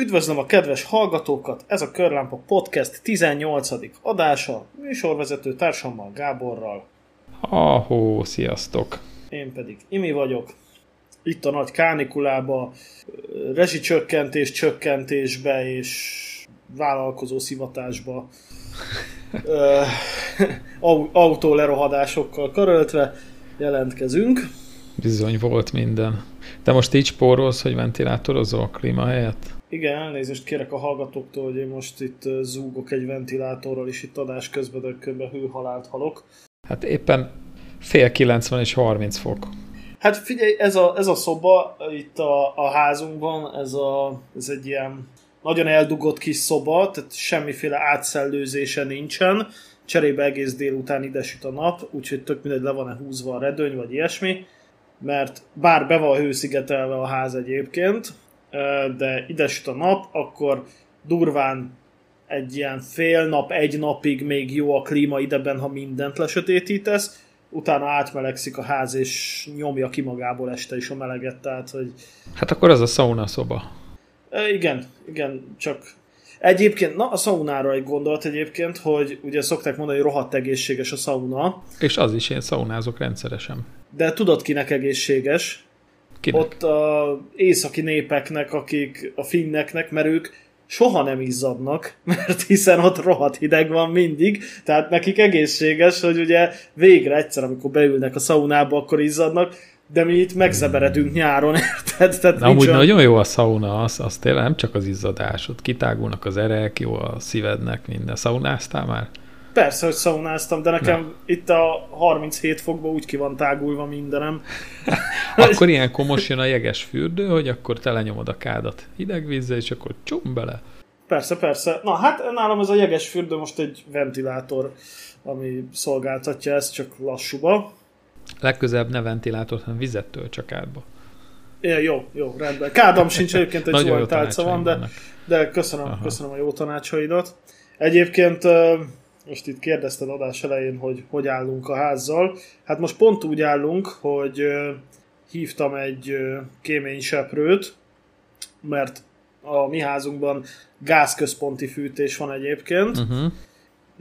Üdvözlöm a kedves hallgatókat! Ez a Körlámpa Podcast 18. adása, műsorvezető társammal, Gáborral. Ahó, sziasztok! Én pedig Imi vagyok. Itt a nagy kánikulában, rezsicsökkentés csökkentésbe és vállalkozó szivatásba, autólerohadásokkal karöltve jelentkezünk. Bizony, volt minden. De most így spórolsz, hogy ventilátorozol a klíma helyett? Igen, elnézést kérek a hallgatóktól, hogy én most itt zúgok egy ventilátorral, és itt adás közben, de körülbelül hőhalált halok. Hát éppen fél 90 és 30 fok. Hát figyelj, ez a szoba itt a házunkban, ez egy ilyen nagyon eldugott kis szoba, tehát semmiféle átszellőzése nincsen. Cserébe egész délután ide süt a nap, úgyhogy tök mindegy, le van-e húzva a redőny, vagy ilyesmi. Mert bár be van hőszigetelve a ház egyébként, de ide süt a nap, akkor durván egy ilyen fél nap, egy napig még jó a klíma ideben, ha mindent lesötétítesz, utána átmelegszik a ház, és nyomja ki magából este is a meleget, tehát hogy... Hát akkor az a szauna szoba. Igen, csak... Egyébként, na a szaunára egy gondolat egyébként, hogy ugye szokták mondani, hogy rohadt egészséges a szauna. És az is, én szaunázok rendszeresen. De tudod, kinek egészséges? Kinek? Ott az északi népeknek, akik a finneknek, mert ők soha nem izzadnak, mert hiszen ott rohadt hideg van mindig, tehát nekik egészséges, hogy ugye végre egyszer, amikor beülnek a szaunába, akkor izzadnak, de mi itt megzeberedünk nyáron, érted? Na, amúgy nagyon jó a szauna, az tényleg nem csak az izzadás, ott kitágulnak az erek, jó a szívednek, minden. Szaunáztál már? Persze, hogy szaunáztam, de nekem itt a 37 fokban úgy ki van tágulva mindenem. Akkor ilyenkor most jön a jeges fürdő, hogy akkor telenyomod a kádat hideg vízzel, és akkor csum bele. Persze. Na, hát nálam ez a jeges fürdő most egy ventilátor, ami szolgáltatja ezt, csak lassúba. Legközelebb ne ventilátort, hanem vizet tölts a kádba. Jó, rendben. Kádam sincs, egyébként egy zuhanytálca van, de köszönöm a jó tanácsaidat. Egyébként most itt kérdezted adás elején, hogy állunk a házzal. Hát most pont úgy állunk, hogy hívtam egy kéményseprőt, mert a mi házunkban gázközponti fűtés van egyébként. Uh-huh.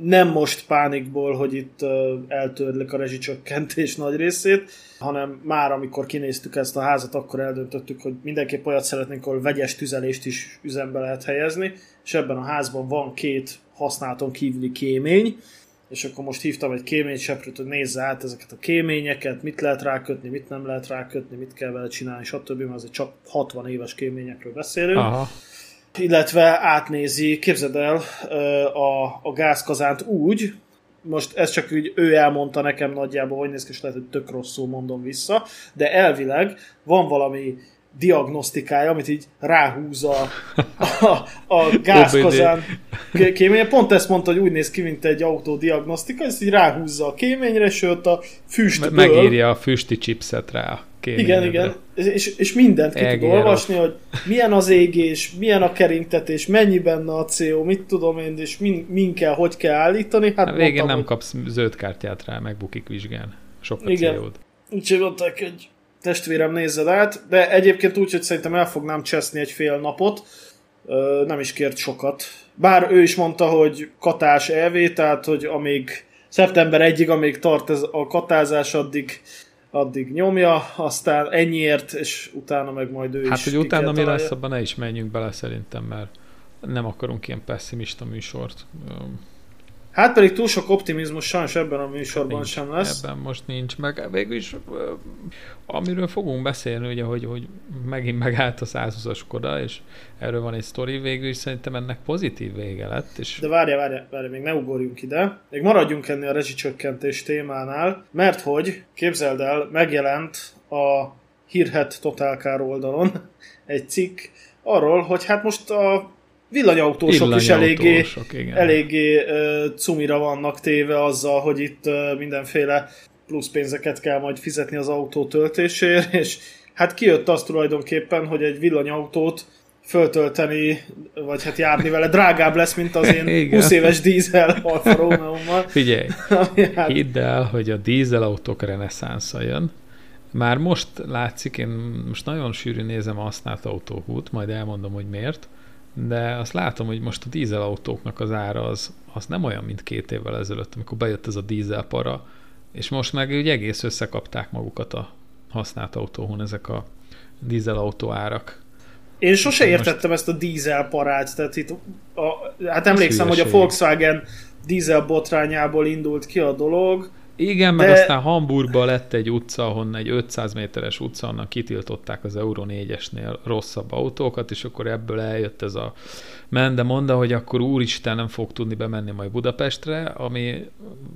Nem most pánikból, hogy itt eltörlik a rezsicsökkentés nagy részét, hanem már amikor kinéztük ezt a házat, akkor eldöntöttük, hogy mindenképp olyat szeretnénk, ahol vegyes tüzelést is üzembe lehet helyezni, és ebben a házban van két használaton kívüli kémény, és akkor most hívtam egy kéményseprőt, hogy nézze át ezeket a kéményeket, mit lehet rákötni, mit nem lehet rákötni, mit kell vele csinálni, stb. Mert azért csak 60 éves kéményekről beszélünk. Aha. Illetve átnézi, képzeld el, a gázkazánt úgy, most ez csak úgy ő elmondta nekem nagyjából, hogy néz ki, és lehet, hogy tök rosszul mondom vissza, de elvileg van valami diagnosztikája, amit így ráhúz a gázkazán kéménye. Pont ezt mondta, hogy úgy néz ki, mint egy autódiagnosztika, ezt így ráhúzza a kéményre, és a füstből... Megírja a füsti chipset rá. Igen. És mindent ki tud olvasni, hogy milyen az égés, milyen a kerintetés, mennyi benne a CO, mit tudom én, és min kell, hogy kell állítani. Hát végén mondtam, nem hogy... kapsz zöld kártyát rá, megbukik vizsgán. Sok a CO-d. Úgyhogy mondták, hogy testvérem, nézzed át, de egyébként úgy, hogy szerintem el fognám cseszni egy fél napot. Nem is kért sokat. Bár ő is mondta, hogy katás elvé, tehát hogy amíg szeptember 1-ig, amíg tart ez a katázás, addig nyomja, aztán ennyiért, és utána meg majd ő hát, is. Hát, hogy utána mi lesz, abban ne is menjünk bele szerintem, mert nem akarunk ilyen pessimista műsort. Hát pedig túl sok optimizmus sajnos ebben a műsorban nincs, sem lesz. Ebben most nincs, meg végül is amiről fogunk beszélni, ugye, hogy megint megállt a 120-as Koda, és erről van egy sztori, végül is szerintem ennek pozitív vége lett. És... De várja, még ne ugorjunk ide. Még maradjunk ennél a rezsicsökkentés témánál, mert hogy, képzeld el, megjelent a hírhet Totálkár oldalon egy cikk arról, hogy hát most a villanyautósok is eléggé cumira vannak téve azzal, hogy itt mindenféle plusz pénzeket kell majd fizetni az autó töltésért, és hát kijött az tulajdonképpen, hogy egy villanyautót föltölteni, vagy hát járni vele drágább lesz, mint az én 20 éves dízel Alfa Romeommal. Figyelj, hidd el, hogy a dízelautók reneszánsza jön. Már most látszik, én most nagyon sűrűn nézem a használt autóhút, majd elmondom, hogy miért. de azt látom, hogy most a dízelautóknak az ára az nem olyan, mint 2 évvel ezelőtt, amikor bejött ez a dízelpara, és most meg ugye egész összekapták magukat a használt autóhon ezek a dízelautó árak. Én sose értettem most ezt a dízelparát, tehát itt hát emlékszem, hogy a Volkswagen dízelbotrányából indult ki a dolog. Igen, de... meg aztán Hamburgban lett egy utca, ahonnan egy 500 méteres utca, onnan kitiltották az Euro 4-esnél rosszabb autókat, és akkor ebből eljött ez a mende-monda, hogy akkor úristen nem fog tudni bemenni majd Budapestre, ami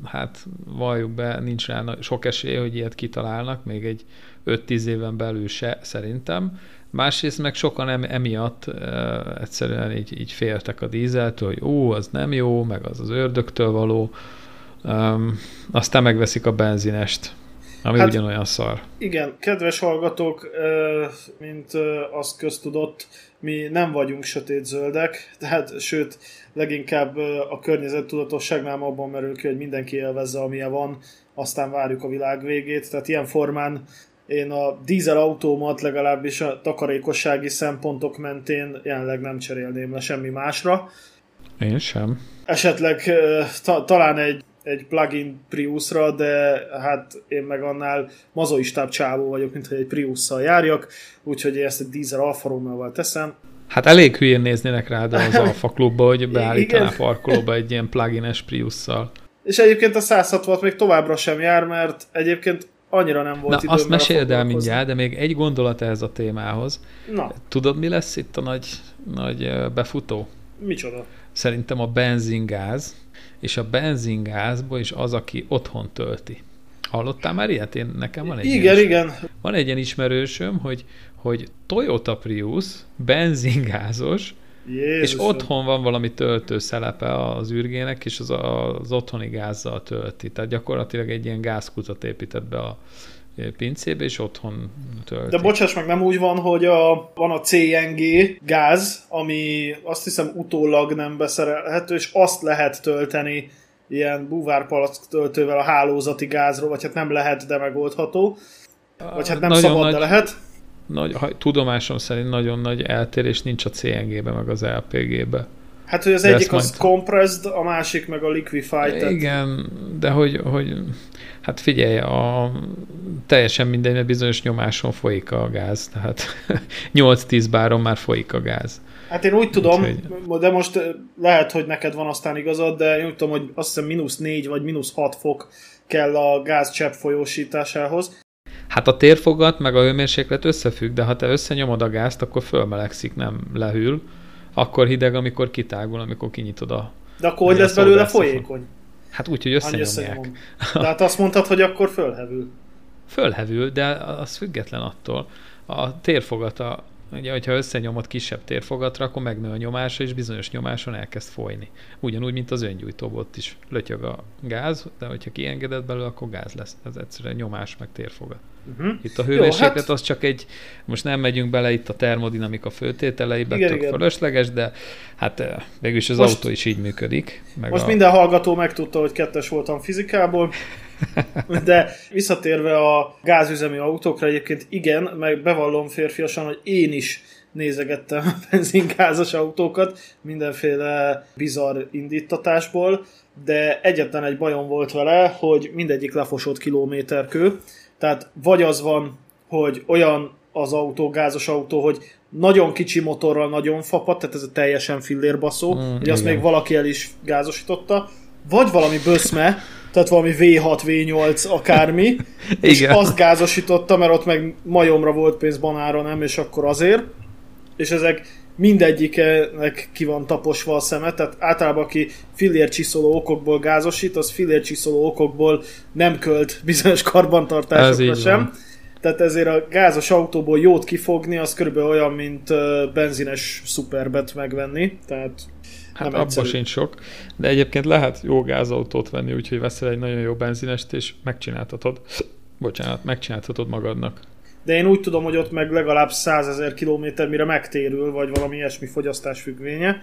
hát valljuk be, nincs rá sok esély, hogy ilyet kitalálnak, még egy 5-10 éven belül se szerintem. Másrészt meg sokan emiatt egyszerűen így féltek a dízeltől, hogy az nem jó, meg az ördögtől való, aztán megveszik a benzinest, ami hát, ugyanolyan szar. Igen, kedves hallgatók, mint azt köztudott, mi nem vagyunk sötétzöldek, tehát sőt, leginkább a környezettudatosságnál abban merül ki, hogy mindenki élvezze, amilyen van, aztán várjuk a világ végét, tehát ilyen formán én a dízelautómat legalábbis a takarékossági szempontok mentén jelenleg nem cserélném le semmi másra. Én sem. Esetleg talán egy plug-in Priusra, de hát én meg annál mazoistább csávó vagyok, mint hogy egy Priusszal járjak, úgyhogy ezt egy dízel Alfa Romeo-val teszem. Hát elég hülyén néznének rá, de az Alfa Klubba, hogy beállítaná a parkolóba egy ilyen plug-ines Priusszal. És egyébként a 160 még továbbra sem jár, mert egyébként annyira nem volt időm. Na, azt meséld el mindjárt, de még egy gondolat ehhez a témához. Na. Tudod, mi lesz itt a nagy befutó? Micsoda? Szerintem a benzingáz, és a benzingázból is az, aki otthon tölti. Hallottál már ilyet? Nekem van egy igen. Van egy ilyen ismerősöm, hogy Toyota Prius benzingázos, Jézusom. És otthon van valami töltőszelepe az ürgének, és az otthoni gázzal tölti. Tehát gyakorlatilag egy ilyen gázkutat épített be a pincébe, és otthon tölti. De bocsáss meg, nem úgy van, hogy van a CNG gáz, ami azt hiszem utólag nem beszerelhető, és azt lehet tölteni ilyen búvárpalack töltővel a hálózati gázról, vagy hát nem lehet, de megoldható. Vagy hát nem szabad, de lehet. Tudomásom szerint nagyon nagy eltérés nincs a CNG-be, meg az LPG-be. Hát, hogy az de egyik az majd... compressed, a másik meg a liquefied. Igen, de hát figyelj, teljesen mindegy, mert bizonyos nyomáson folyik a gáz, tehát 8-10 báron már folyik a gáz. Hát én úgy tudom, hogy... de most lehet, hogy neked van aztán igazad, de én úgy tudom, hogy azt hiszem -4 vagy -6 fok kell a gázcsepp folyósításához. Hát a térfogat meg a hőmérséklet összefügg, de ha te összenyomod a gázt, akkor fölmelegszik, nem lehűl. Akkor hideg, amikor kitágul, amikor kinyitod a... De akkor hogy lesz belőle folyékony? Hát úgy, hogy összenyomják. De hát azt mondtad, hogy akkor fölhevül. Fölhevül, de az független attól. A térfogata, ugye, hogyha összenyomod kisebb térfogatra, akkor megnő a nyomása, és bizonyos nyomáson elkezd folyni. Ugyanúgy, mint az öngyújtóból, ott is lötyög a gáz, de hogyha kiengeded belőle, akkor gáz lesz. Ez egyszerűen nyomás, meg térfogat. Uh-huh. Itt a hőmérséklet az csak egy, most nem megyünk bele itt a termodinamika főtételeibe, tök fölösleges, de hát végülis az autó is így működik. Most minden hallgató megtudta, hogy 2-es voltam fizikából, de visszatérve a gázüzemi autókra egyébként igen, meg bevallom férfiasan, hogy én is nézegettem a benzingázas autókat mindenféle bizarr indítatásból, de egyetlen egy bajom volt vele, hogy mindegyik lefosott kilométerkő. Tehát vagy az van, hogy olyan az autó, gázos autó, hogy nagyon kicsi motorral nagyon fapad, tehát ez a teljesen fillérbaszó, hogy azt még valaki el is gázosította, vagy valami böszme, tehát valami V6, V8, akármi, és azt gázosította, mert ott meg majomra volt pénz, banára nem, és akkor azért, és ezek mindegyiknek ki van taposva a szeme, tehát általában aki fillércsiszoló okokból gázosít, az fillércsiszoló okokból nem költ bizonyos karbantartásokra sem. Van. Tehát ezért a gázos autóból jót kifogni, az körülbelül olyan, mint benzines szuperbet megvenni. Tehát hát abban sincs sok, de egyébként lehet jó gázautót venni, úgyhogy veszel egy nagyon jó benzinest, és megcsináltatod magadnak. De én úgy tudom, hogy ott meg legalább 100 000 kilométer mire megtérül, vagy valami ilyesmi fogyasztás függvénye.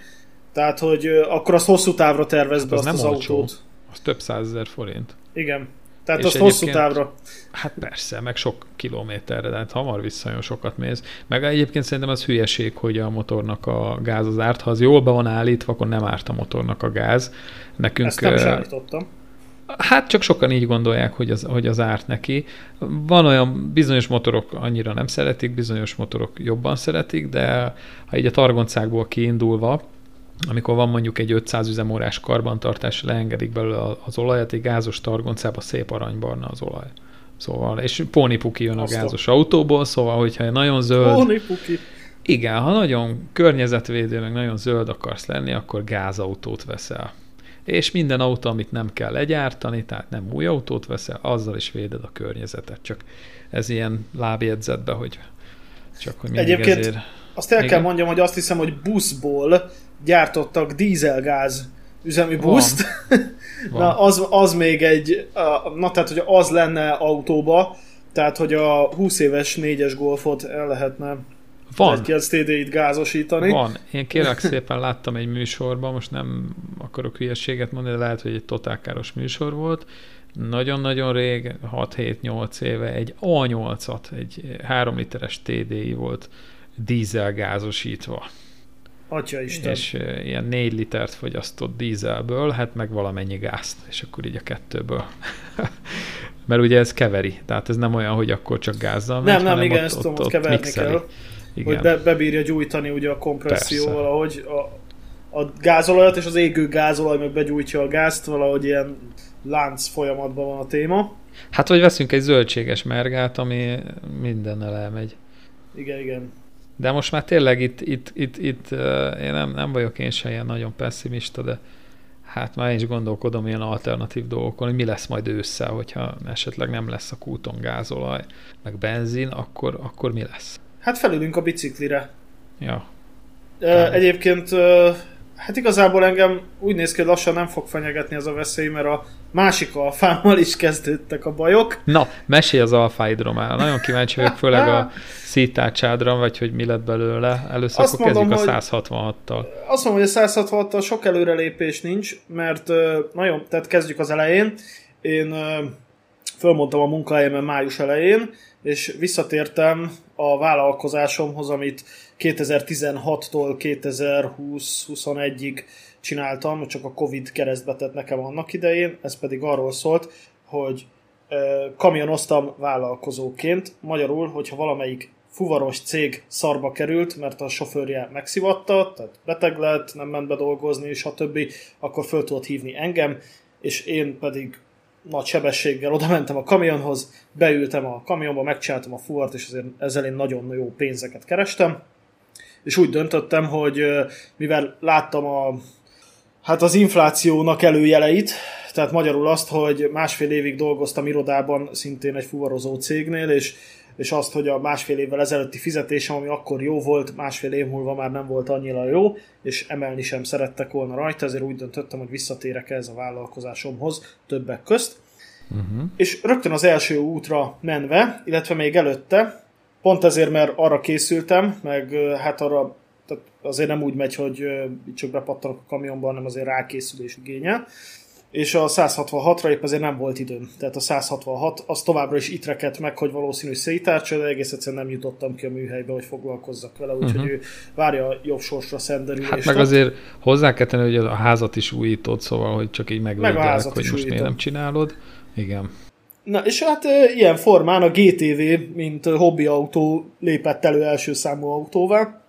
Tehát, hogy akkor azt hosszú távra tervezd be, hát az autót. Az több 100 000 forint. Igen. Tehát azt hosszú távra. Hát persze, meg sok kilométerre, de hát hamar visszajön, sokat mész. Meg egyébként szerintem az hülyeség, hogy a motornak a gáz az árt. Ha az jól be van állítva, akkor nem árt a motornak a gáz. Nekünk, ezt nem állítottam. Hát csak sokan így gondolják, hogy az árt neki. Van olyan, bizonyos motorok annyira nem szeretik, bizonyos motorok jobban szeretik, de ha így a targoncákból kiindulva, amikor van mondjuk egy 500 üzemórás karbantartás, leengedik belőle az olajat, egy gázos targoncába szép aranybarna az olaj. Szóval, és pónipuki jön a gázos autóból, szóval, hogyha nagyon zöld... Pónipuki! Igen, ha nagyon környezetvédőnek, nagyon zöld akarsz lenni, akkor gázautót veszel. És minden autó, amit nem kell legyártani, tehát nem új autót veszel, azzal is véded a környezetet. Csak ez ilyen lábjegyzetben, hogy csak hogy mindig egyébként ezért... azt el igen? kell mondjam, hogy azt hiszem, hogy buszból gyártottak dízelgáz üzemű buszt. Van. Na, az még egy... Na, tehát, hogy az lenne autóba, tehát, hogy a 20 éves 4-es Golfot el lehetne... Van. Kell STD-t gázosítani. Van. Én kérlek szépen láttam egy műsorban, most nem akarok hülyeséget mondani, de lehet, hogy egy totálkáros műsor volt. Nagyon-nagyon rég, 6-7-8 éve egy A8-at, egy 3 literes TDI volt dízel gázosítva. Atyaisten. És ilyen 4 litert fogyasztott dízelből, hát meg valamennyi gázt, és akkor így a kettőből. Mert ugye ez keveri, tehát ez nem olyan, hogy akkor csak gázzal megy, hanem igen, ezt tudom, ott keverni mixeli. Kell. Igen. Hogy bebírja gyújtani ugye a kompresszióval, persze. Ahogy a gázolajat és az égő gázolaj meg begyújtja a gázt, valahogy ilyen lánc folyamatban van a téma. Hát vagy veszünk egy zöldséges mergát, ami mindennel elmegy. Igen, igen. De most már tényleg itt én nem vagyok én sem ilyen nagyon pessimista, de hát már én is gondolkodom ilyen alternatív dolgokon, hogy mi lesz majd ősszel, hogyha esetleg nem lesz a kúton gázolaj, meg benzin, akkor mi lesz? Hát felülünk a biciklire. Ja. Egyébként, hát igazából engem úgy néz ki, hogy lassan nem fog fenyegetni ez a veszély, mert a másik alfámmal is kezdődtek a bajok. Na, mesélj az alfáidról már. Nagyon kíváncsi vagyok, főleg a szítárcsádra, vagy hogy mi lett belőle. Először azt akkor mondom, kezdjük a 166-tal. Azt mondom, hogy a 166-tal sok előrelépés nincs, mert nagyon, tehát kezdjük az elején. Én fölmondtam a munkahelyemen május elején, és visszatértem a vállalkozásomhoz, amit 2016-tól 2020-21-ig csináltam, csak a Covid keresztbe tett nekem annak idején, ez pedig arról szólt, hogy kamionoztam vállalkozóként, magyarul, hogyha valamelyik fuvaros cég szarba került, mert a sofőrje megszivatta, tehát beteg lett, nem ment be dolgozni, stb., akkor föl tudott hívni engem, és én pedig nagy sebességgel oda mentem a kamionhoz, beültem a kamionba, megcsináltam a fuvart, és ezzel én nagyon jó pénzeket kerestem. És úgy döntöttem, hogy mivel láttam az inflációnak előjeleit, tehát magyarul azt, hogy másfél évig dolgoztam irodában szintén egy fuvarozó cégnél, és azt, hogy a másfél évvel ezelőtti fizetésem, ami akkor jó volt, másfél év múlva már nem volt annyira jó, és emelni sem szerettek volna rajta, ezért úgy döntöttem, hogy visszatérek ez a vállalkozásomhoz többek közt. Uh-huh. És rögtön az első útra menve, illetve még előtte, pont ezért, mert arra készültem, meg hát arra tehát azért nem úgy megy, hogy csak bepattanok a kamionba, hanem azért rákészülés igényel. És a 166-ra épp azért nem volt időm. Tehát a 166, az továbbra is itt rekedt meg, hogy valószínű szétárcsa, de egész egyszerűen nem jutottam ki a műhelybe, hogy foglalkozzak vele, úgyhogy ő várja a jobb sorsra szenderülést. Hát meg azért hozzá kell tenni, hogy a házat is újítod, szóval, hogy csak így megvédjelek, hogy most miért nem csinálod. Igen. Na, és hát ilyen formán a GTV, mint hobbiautó lépett elő első számú autóvá.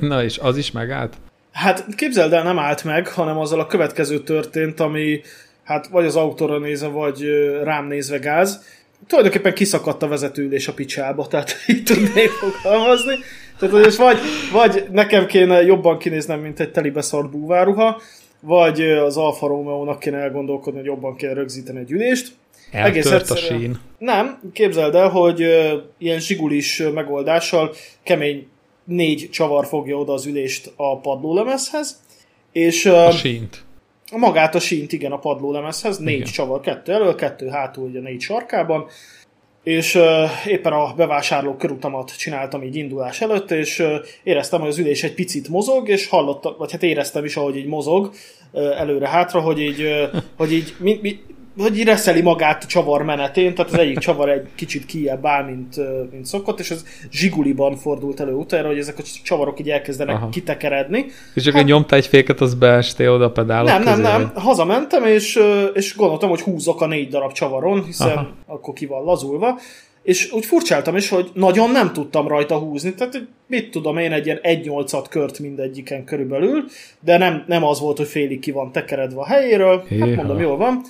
Na, és az is megállt? Hát képzeld el, nem állt meg, hanem azzal a következő történt, ami hát vagy az autóra nézve, vagy rám nézve gáz. Tulajdonképpen kiszakadt a vezetőülés a picsába, tehát így tudnék fogalmazni. Tehát, vagy nekem kéne jobban kinéznem, mint egy telibeszart búváruha, vagy az Alfa Romeo-nak kéne elgondolkodni, hogy jobban kell rögzíteni egy ülést. Eltört a sín. Nem, képzeld el, hogy ilyen zsigulis megoldással kemény 4 csavar fogja oda az ülést a padlólemezhez, és a sínt. Magát a sínt, igen, a padlólemezhez, 4 igen. Csavar, 2 elől, 2 hátul, ugye 4 sarkában, és éppen a bevásárló körutamat csináltam így indulás előtt, és éreztem, hogy az ülés egy picit mozog, és hallottam, vagy hát éreztem is, ahogy így mozog előre-hátra, hogy így hogy reszeli magát a csavar menetén, tehát az egyik csavar egy kicsit kijebb áll, mint szokott, és ez Zsiguliban fordult elő utána, hogy ezek a csavarok így elkezdenek kitekeredni. És csak nyomta egy féket, az beestél oda a pedálok közé? Nem. Hazamentem, és gondoltam, hogy húzok a 4 darab csavaron, hiszen akkor ki van lazulva. És úgy furcsáltam is, hogy nagyon nem tudtam rajta húzni, tehát mit tudom én, egy ilyen 1/8 kört mindegyiken körülbelül, de nem az volt, hogy félig ki van tekeredve a helyéről, hát mondom, jól van.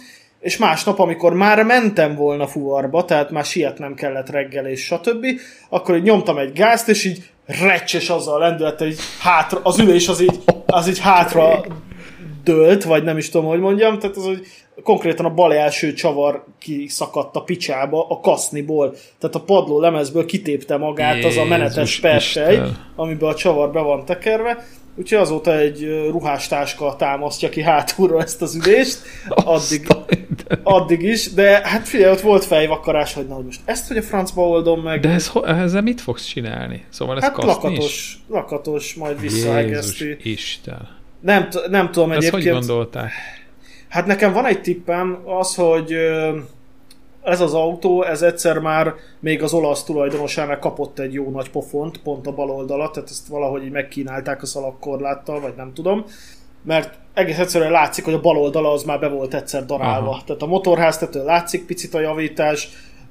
És másnap, amikor már mentem volna fuvarba, tehát már sietnem kellett reggel és stb., akkor így nyomtam egy gázt, és így recses azzal a lendülettel, így hátra, az ülés az így hátra dőlt, vagy nem is tudom, hogy mondjam, tehát az, hogy konkrétan a bal első csavar kiszakadt a picsába a kaszniból, tehát a padló lemezből kitépte magát az a menetes persely, amiben a csavar be van tekerve, úgyhogy azóta egy ruhástáska támasztja ki hátulról ezt az ülést, addig is, de hát figyelj, ott volt fejvakarás, hogy na most ezt, hogy a francba oldom meg. De ezzel mit fogsz csinálni? Szóval ez hát lakatos, majd visszaegeszti. Jézus Isten. Nem tudom egyébként. Ezt hogy gondolták? Hát nekem van egy tippem, az, hogy ez az autó, ez egyszer már még az olasz tulajdonosának kapott egy jó nagy pofont, pont a bal oldalat, tehát ezt valahogy így megkínálták a szalagkorláttal, vagy nem tudom, mert egész egyszerűen látszik, hogy a bal oldala az már be volt egyszer darálva. Aha. Tehát a motorháztetőn látszik picit a javítás,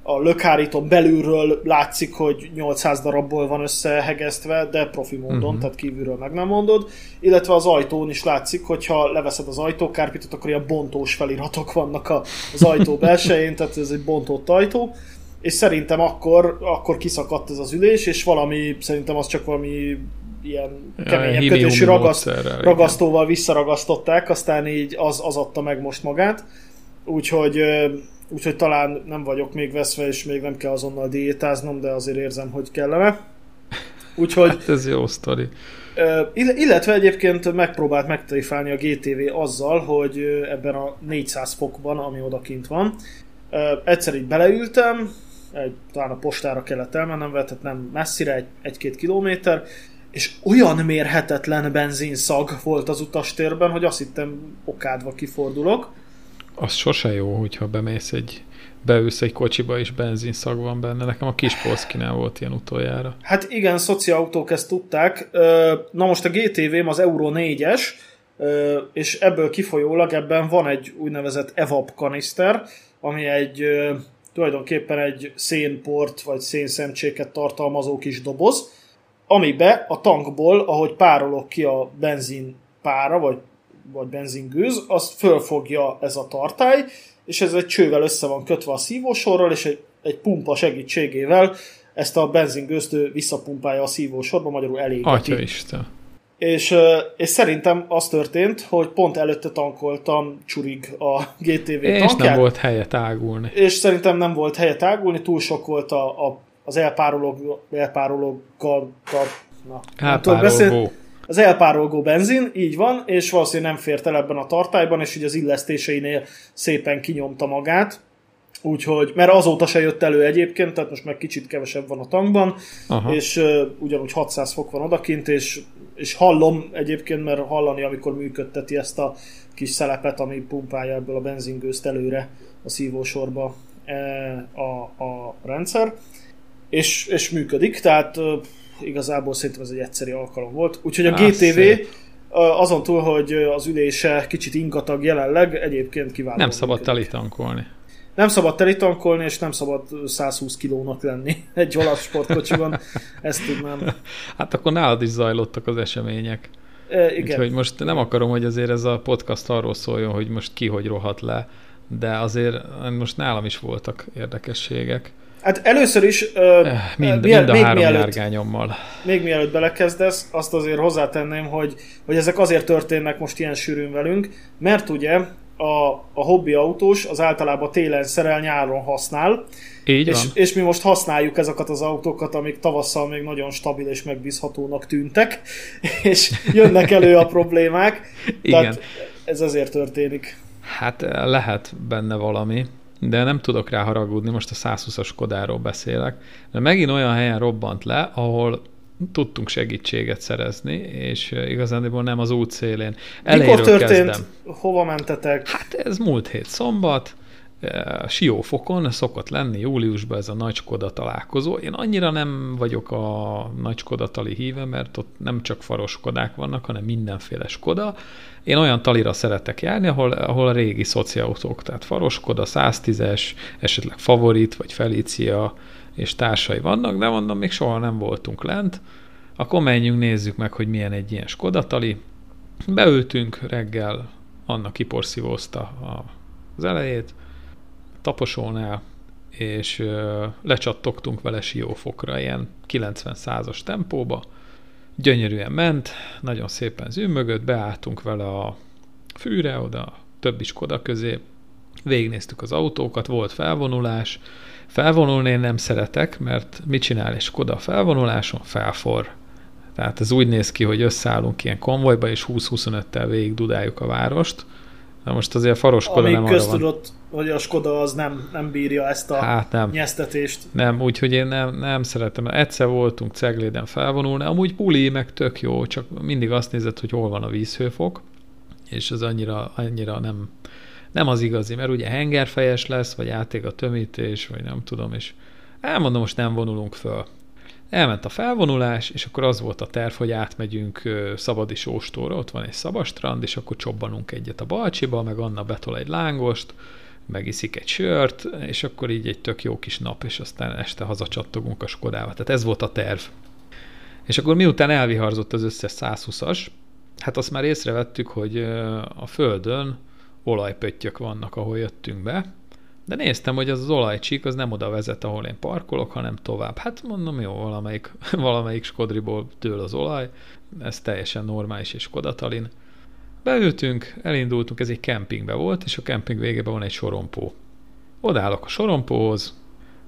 a lökhárítón belülről látszik, hogy 800 darabból van összehegesztve, de profi módon, tehát kívülről meg nem mondod. Illetve az ajtón is látszik, hogyha leveszed az ajtókárpitot, akkor ilyen bontós feliratok vannak az ajtó belsején, tehát ez egy bontott ajtó. És szerintem akkor kiszakadt ez az ülés, és valami, szerintem az csak valami ilyen keményebb kötésű ragasztóval visszaragasztották, aztán így az adta meg most magát. Úgyhogy talán nem vagyok még veszve, és még nem kell azonnal diétáznom, de azért érzem, hogy kellene. Úgyhogy, hát ez jó sztori. Illetve egyébként megpróbált megtarifálni a GTV azzal, hogy ebben a 400 fokban, ami odakint van, egyszer így beleültem, talán a postára kellett elmennem, tehát nem messzire, 1-2 kilométer, és olyan mérhetetlen benzinszag volt az utastérben, hogy azt hittem okádva kifordulok. Az sose jó, hogyha beülsz egy kocsiba, és benzinszag van benne. Nekem a kis Polszkinál volt ilyen utoljára. Hát igen, szociautók ezt tudták. Na most a GTV-m az Euro 4-es, és ebből kifolyólag ebben van egy úgynevezett EVAP kaniszter, ami egy tulajdonképpen egy szénport vagy szénszemcséket tartalmazó kis doboz, amibe a tankból, ahogy párolok ki a benzinpára, vagy benzingőz, azt fölfogja ez a tartály, és ez egy csővel össze van kötve a szívósorral, és egy pumpa segítségével ezt a benzingőzt visszapumpálja a szívósorba, magyarul elégeti. Atyaisten. És szerintem az történt, hogy pont előtte tankoltam csurig a GTV tankját. És nem volt helyet águlni. És szerintem nem volt helyet águlni, túl sok volt az az elpárolgó benzin, így van, és valószínűleg nem fért el ebben a tartályban, és így az illesztéseinél szépen kinyomta magát, úgyhogy, mert azóta se jött elő egyébként, tehát most meg kicsit kevesebb van a tankban, és ugyanúgy 600 fok van odakint, és hallom egyébként, mert hallani, amikor működteti ezt a kis szelepet, ami pumpálja ebből a benzingőzt előre a szívósorba a rendszer, és működik, tehát igazából szerintem ez egy egyszeri alkalom volt. Úgyhogy a GTV azon túl, hogy az ülése kicsit ingatag jelenleg, egyébként kiváló. Nem szabad telitankolni. Nem szabad telitankolni, és nem szabad 120 kilónak lenni egy olasz sportkocsiban. Ezt tudnám. Hát akkor nálad is zajlottak az események. Igen. Úgyhogy most nem akarom, hogy azért ez a podcast arról szóljon, hogy most ki hogy rohadt le, de azért most nálam is voltak érdekességek. Hát először is, mind a három járgányommal. Még mielőtt belekezdesz, azt azért hozzátenném, hogy ezek azért történnek most ilyen sűrűn velünk, mert ugye a hobbi autós az általában télen szerel, nyáron használ. Így van. És mi most használjuk ezeket az autókat, amik tavasszal még nagyon stabil és megbízhatónak tűntek, és jönnek elő a problémák. Igen. Tehát ez azért történik. Hát lehet benne valami, de nem tudok rá haragudni, most a 120-as Skodáról beszélek, de megint olyan helyen robbant le, ahol tudtunk segítséget szerezni, és igazándiból nem az út szélén. Mikor történt? Hova mentetek? Hát ez múlt hét szombat, Siófokon szokott lenni júliusban ez a Nagy Skoda találkozó. Én annyira nem vagyok a Nagy Skoda tali híve, mert ott nem csak faros Skodák vannak, hanem mindenféle Skoda. Én olyan talira szeretek járni, ahol a régi szociautók, tehát faros Skoda, 110-es, esetleg Favorit vagy Felicia és társai vannak, de mondom, még soha nem voltunk lent. Akkor menjünk, nézzük meg, hogy milyen egy ilyen Skoda tali. Beültünk reggel, Anna kiporszívózta az elejét, Taposónál, és lecsattogtunk vele Siófokra, ilyen 90-100-as tempóba. Gyönyörűen ment, nagyon szépen zümmögött, beálltunk vele a fűre, oda többi Skoda közé, végignéztük az autókat, volt felvonulás. Felvonulni én nem szeretek, mert mit csinál egy Skoda felvonuláson? Felforr. Tehát ez úgy néz ki, hogy összeállunk ilyen konvojba, és 20-25-tel végig dudáljuk a várost. Na most azért faros Skoda nem arra van. Hogy a Skoda az nem bírja ezt a nem. Nyeztetést. Nem, úgyhogy én nem szeretem. Egyszer voltunk Cegléden felvonulni, amúgy buli, meg tök jó, csak mindig azt nézed, hogy hol van a vízhőfok, és az annyira nem az igazi, mert ugye hengerfejes lesz, vagy átég a tömítés, vagy nem tudom, és elmondom, most nem vonulunk föl. Elment a felvonulás, és akkor az volt a terv, hogy átmegyünk Szabadisóstóra, ott van egy szabadstrand, és akkor csobbanunk egyet a Balcsiba, meg Anna betol egy lángost, megiszik egy sört, és akkor így egy tök jó kis nap, és aztán este hazacsattogunk a Skodába. Tehát ez volt a terv. És akkor miután elviharzott az összes 120-as, hát azt már észrevettük, hogy a földön olajpöttyök vannak, ahol jöttünk be, de néztem, hogy az olajcsík az nem oda vezet, ahol én parkolok, hanem tovább. Hát mondom, jó, valamelyik Skodriból dől az olaj, ez teljesen normális és Skoda Tallinn. Beültünk, elindultunk, ez egy kempingbe volt, és a kemping végében van egy sorompó. Odállok a sorompóhoz,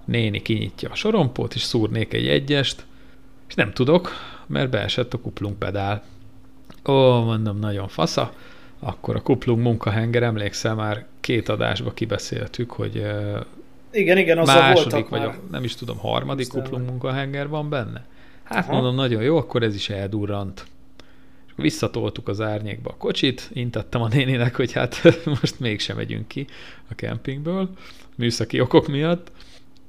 néni kinyitja a sorompót, és szúrnék egy egyest, és nem tudok, mert beesett a kuplung pedál. Ó, mondom, nagyon fasza. Akkor a kuplung munkahenger, emlékszel, már 2 adásba kibeszéltük, hogy igen, második vagy nem is tudom, harmadik kuplung munkahenger van benne. Hát mondom, nagyon jó, akkor ez is eldurrant. És akkor visszatoltuk az árnyékba a kocsit, intettem a néninek, hogy hát most mégsem megyünk ki a kempingből, műszaki okok miatt,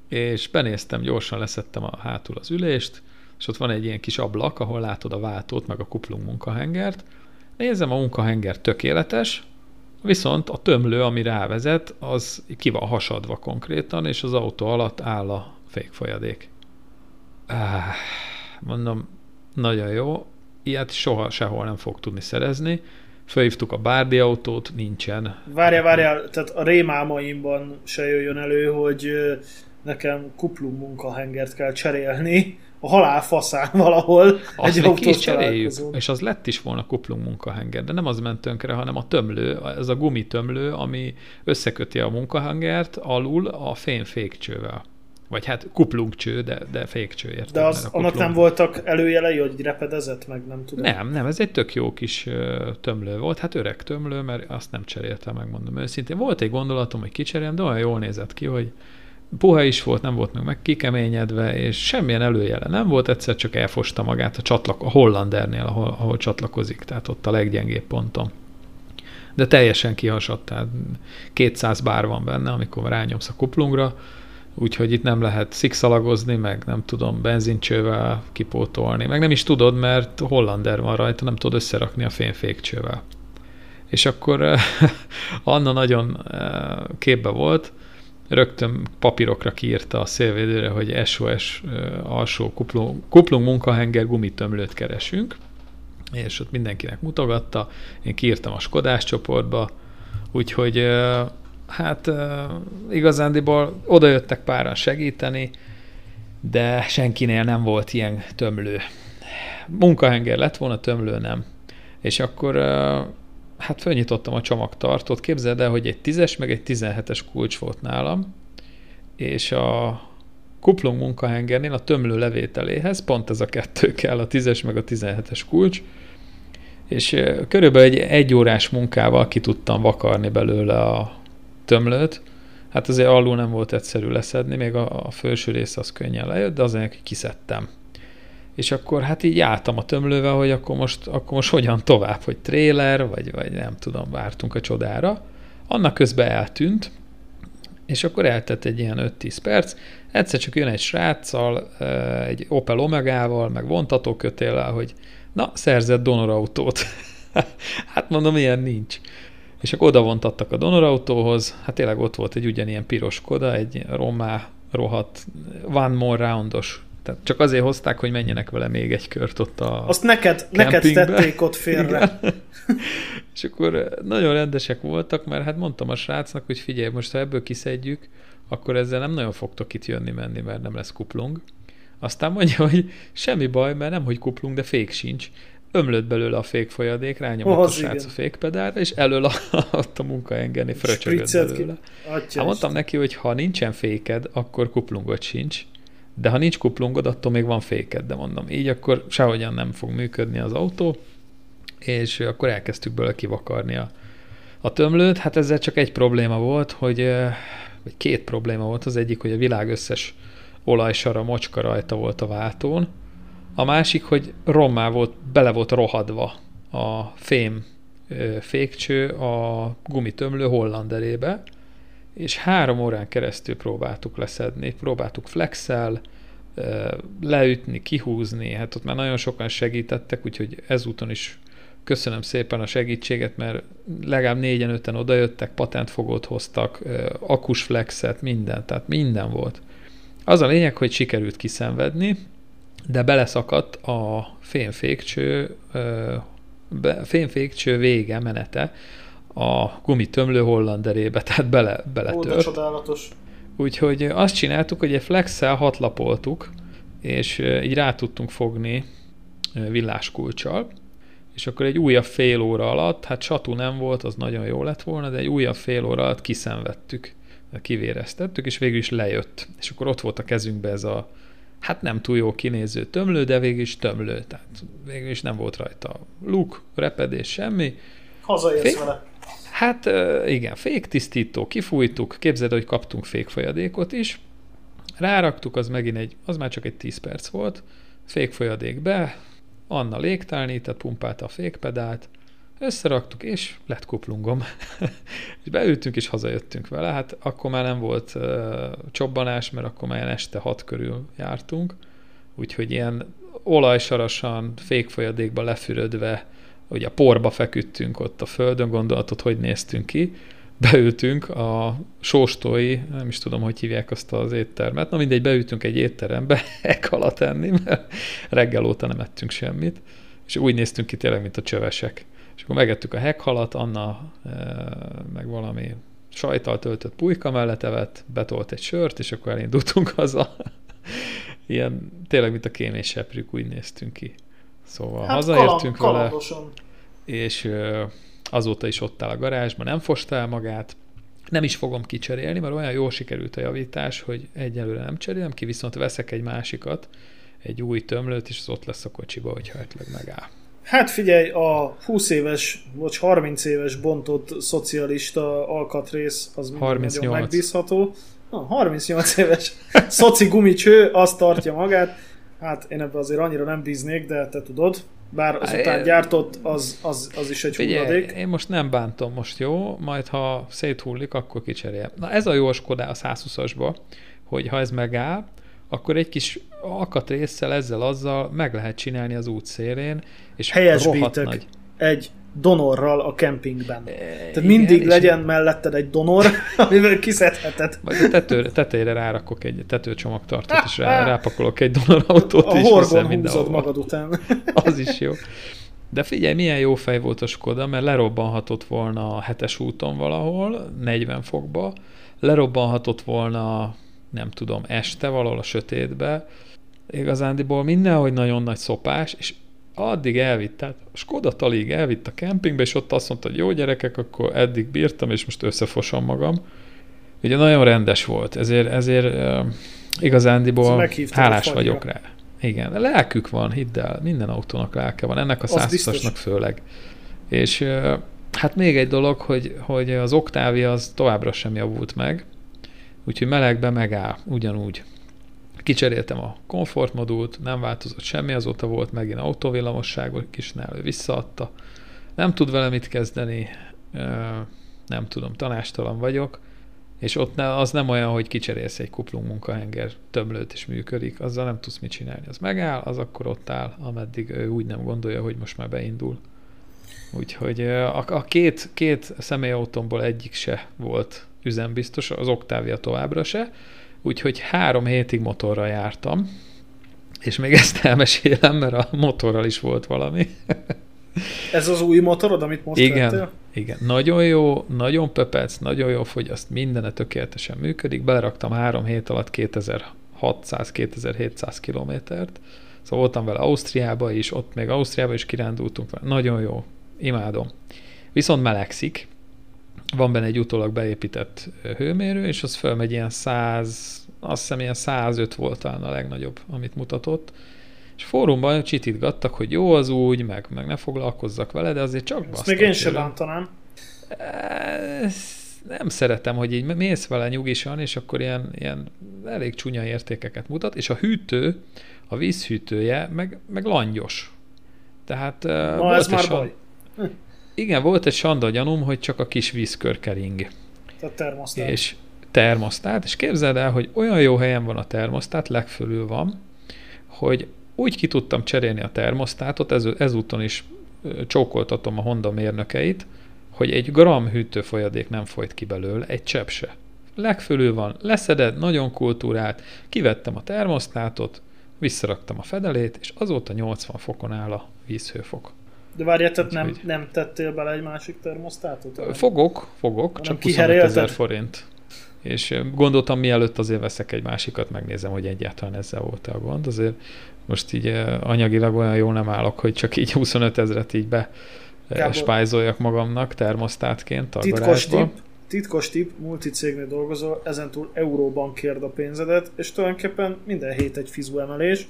és benéztem, gyorsan leszettem a hátul az ülést, és ott van egy ilyen kis ablak, ahol látod a váltót, meg a kuplung munkahengert. Nézem, a munkahenger tökéletes, viszont a tömlő, ami rávezet, az ki van hasadva konkrétan, és az autó alatt áll a fékfolyadék. Mondom, nagyon jó, ilyet soha sehol nem fog tudni szerezni. Fölhívtuk a Bárdi autót, nincsen. Várjál, tehát a rémálmaimban se jöjjön elő, hogy nekem kuplung munkahengert kell cserélni, a halál faszán valahol azt egy autós találkozón. És az lett is volna kuplung munkahenger, de nem az ment tönkre, hanem a tömlő, ez a gumitömlő, ami összeköti a munkahengert alul a fékcsővel. Vagy hát kuplungcső, de fékcső, értem. De az, annak nem voltak előjelei, hogy repedezett, meg nem tudom. Nem, ez egy tök jó kis tömlő volt, hát öreg tömlő, mert azt nem cseréltem, megmondom őszintén. Volt egy gondolatom, hogy kicserélem, de olyan jól nézett ki, hogy puha is volt, nem volt meg kikeményedve, és semmilyen előjele nem volt, egyszer csak elfosta magát a Hollandernél, ahol csatlakozik, tehát ott a leggyengébb ponton. De teljesen kihasadt, tehát 200 bár van benne, amikor rányomsz a kuplungra, úgyhogy itt nem lehet szikszalagozni, meg nem tudom benzincsővel kipótolni, meg nem is tudod, mert Hollander van rajta, nem tudod összerakni a fényfékcsővel. És akkor Anna nagyon képbe volt, rögtön papírokra kiírta a szélvédőre, hogy SOS alsó kuplung munkahenger gumitömlőt keresünk, és ott mindenkinek mutogatta, én kiírtam a Skodás csoportba, úgyhogy hát igazándiból odajöttek páran segíteni, de senkinél nem volt ilyen tömlő. Munkahenger lett volna, tömlő nem. És akkor hát fölnyitottam a csomagtartót, képzeld el, hogy egy 10-es, meg egy 17-es kulcs volt nálam, és a kuplung munkahengernél a tömlő levételéhez pont ez a 2 kell, a 10-es, meg a 17-es kulcs, és körülbelül egy órás munkával ki tudtam vakarni belőle a tömlőt. Hát azért alul nem volt egyszerű leszedni, még a felső része az könnyen lejött, de azért, hogy kiszedtem. És akkor hát így álltam a tömlővel, hogy akkor most hogyan tovább, hogy tréler, vagy nem tudom, vártunk a csodára. Annak közben eltűnt, És akkor eltett egy ilyen 5-10 perc, egyszer csak jön egy sráccal, egy Opel Omegával, meg vontatókötéllel, hogy na, szerzett donorautót. Hát mondom, ilyen nincs. És akkor odavontattak a donorautóhoz, hát tényleg ott volt egy ugyanilyen piros Skoda, egy romá, rohadt, one more roundos. Tehát csak azért hozták, hogy menjenek vele még egy kört ott a azt neked tették ott félre. És akkor nagyon rendesek voltak, mert hát mondtam a srácnak, hogy figyelj, most ha ebből kiszedjük, akkor ezzel nem nagyon fogtok itt jönni-menni, mert nem lesz kuplung. Aztán mondja, hogy semmi baj, mert nem hogy kuplung, de fék sincs. Ömlött belőle a fékfolyadék, rányomott a srác a fékpedára, és elől ott a munkaengeni fröcsögött belőle. Hát mondtam neki, hogy ha nincsen féked, akkor kuplungod sincs. De ha nincs kuplungod, attól még van féked, de mondom, így akkor sehogyan nem fog működni az autó, és akkor elkezdtük belőle kivakarni a tömlőt. Hát ezzel csak egy probléma volt, vagy két probléma volt, az egyik, hogy a világ összes olajsara, mocska rajta volt a váltón, a másik, hogy rommá volt, bele volt rohadva a fém fékcső a gumitömlő hollanderébe, és 3 órán keresztül próbáltuk leszedni, próbáltuk flexel, leütni, kihúzni, hát ott már nagyon sokan segítettek, úgyhogy ezúton is köszönöm szépen a segítséget, mert legalább 4-5-en odajöttek, patentfogót hoztak, akus flexet, minden, tehát minden volt. Az a lényeg, hogy sikerült kiszenvedni, de beleszakadt a fémfékcső vége, menete, a gumitömlő hollanderébe, tehát beletört. Ó, csodálatos. Úgyhogy azt csináltuk, hogy egy flexel hatlapoltuk, és így rá tudtunk fogni villáskulccsal, és akkor egy újabb fél óra alatt, hát satú nem volt, az nagyon jó lett volna, de egy újabb fél óra alatt kiszenvedtük, kivéreztettük, és végül is lejött. És akkor ott volt a kezünkbe ez a, hát nem túl jó kinéző tömlő, de végül is tömlő, tehát végül is nem volt rajta luk, repedés, semmi. Hazaérsz vele. Hát igen, féktisztító, kifújtuk, képzeld, hogy kaptunk fékfolyadékot is, ráraktuk, az már csak egy 10 perc volt, fékfolyadék be, Anna légtálnített, pumpálta a fékpedált, összeraktuk, és lett kuplungom. És beültünk, és hazajöttünk vele, hát akkor már nem volt csobbanás, mert akkor már este 6 körül jártunk, úgyhogy ilyen olajsarasan, fékfolyadékba lefürödve, ugye a porba feküdtünk ott a földön, gondolatot, hogy néztünk ki, beültünk a sóstói, nem is tudom, hogy hívják azt az éttermet, na mindegy, beültünk egy étterembe ekalat enni, mert reggel óta nem ettünk semmit, és úgy néztünk ki tényleg, mint a csövesek. És akkor megettük a hekhalat, Anna meg valami sajttal töltött pulyka mellett evett, betolt egy sört, és akkor elindultunk haza. Ilyen, tényleg, mint a kéményseprűk, úgy néztünk ki. Szóval hát hazaértünk vele, és azóta is ott áll a garázsban, nem fosta el magát, nem is fogom kicserélni, mert olyan jól sikerült a javítás, hogy egyelőre nem cserélem ki, viszont veszek egy másikat, egy új tömlőt, és az ott lesz a kocsiba, hogyha ötleg megáll. Hát figyelj, a 20 éves, vagy 30 éves bontott szocialista alkatrész, az nagyon megbízható. Na, 38 éves szoci gumicső, azt tartja magát. Hát én ebben azért annyira nem bíznék, de te tudod. Bár azután gyártott, az is egy hulladék. Én most nem bántom, most jó, majd ha széthullik, akkor kicserélem. Na ez a jó Skoda a 120-asba, hogy ha ez megáll, akkor egy kis alkatrésszel, ezzel-azzal meg lehet csinálni az út szélén. És helyesbítek nagy egy donorral a kempingben. Tehát igen, mindig legyen melletted egy donor, amivel kiszedheted. Vagy a tetejére rárakok egy tetőcsomagtartót, és rápakolok egy donorautót, és viszem mindenhova. Magad után. Az is jó. De figyelj, milyen jó fej volt a Skoda, mert lerobbanhatott volna a 7-es úton valahol, 40 fokba, lerobbanhatott volna, nem tudom, este valahol a sötétbe. Igazándiból mindenhogy nagyon nagy szopás, és addig elvitt, tehát Skoda talig elvitt a kempingbe, és ott azt mondta, hogy jó gyerekek, akkor eddig bírtam, és most összefosom magam. Ugye nagyon rendes volt, ezért igazándiból hálás vagyok rá. Igen, lelkük van, hidd el, minden autónak lelke van, ennek a 120-asnak főleg. És hát még egy dolog, hogy az Octavia az továbbra sem javult meg, úgyhogy melegbe megáll, ugyanúgy. Kicseréltem a komfortmodult, nem változott semmi, azóta volt megint autóvillamosságok is, ő visszaadta. Nem tud vele mit kezdeni, nem tudom, tanástalan vagyok. És ott az nem olyan, hogy kicserélsz egy kuplung munkahenger tömlőt, és működik, azzal nem tudsz mit csinálni. Az megáll, az akkor ott áll, ameddig ő úgy nem gondolja, hogy most már beindul. Úgyhogy a két személyautómból egyik se volt üzembiztos, az Octavia továbbra se, úgyhogy 3 hétig motorra jártam, és még ezt elmesélem, mert a motorral is volt valami. Ez az új motorod, amit most vettél? Igen, nagyon jó, nagyon pöpec, nagyon jó fogyaszt, mindene tökéletesen működik. Beleraktam 3 hét alatt 2600-2700 kilométert. Szóval voltam vele Ausztriába is, ott még Ausztriába is kirándultunk vele. Nagyon jó, imádom. Viszont melegszik. Van benne egy utólag beépített hőmérő, és az fölmegy ilyen 100, azt hiszem ilyen 105 volt talán a legnagyobb, amit mutatott. És fórumban csitítgattak, hogy jó az úgy, meg ne foglalkozzak vele, de azért csak basztott. Ezt még én sem láttanám. Nem szeretem, hogy így mész vele nyugisan, és akkor ilyen elég csúnya értékeket mutat, és a hűtő, a vízhűtője, meg langyos. Tehát... Na, ez már baj. Igen, volt egy sanda gyanúm, hogy csak a kis vízkör kering. Tehát termosztát. És termosztát, és képzeld el, hogy olyan jó helyen van a termosztát, legfölül van, hogy úgy ki tudtam cserélni a termosztátot, ezúton is csókoltatom a Honda mérnökeit, hogy 1 gram hűtőfolyadék nem folyt ki belőle, egy csepp se. Legfölül van, leszeded, nagyon kultúrált, kivettem a termosztátot, visszaraktam a fedelét, és azóta 80 fokon áll a vízhőfok. De várjál, tehát nem tettél bele egy másik termosztátot? Fogok, csak 25 000 forint. És gondoltam, mielőtt azért veszek egy másikat, megnézem, hogy egyáltalán ezzel volt-e a gond. Azért most így anyagilag olyan jól nem állok, hogy csak így 25 000-et így bespájzoljak magamnak termosztátként a garázsba. Titkos tipp, multicégnél dolgozol, ezentúl euróban kérd a pénzedet, és tulajdonképpen minden hét egy fizu emelés,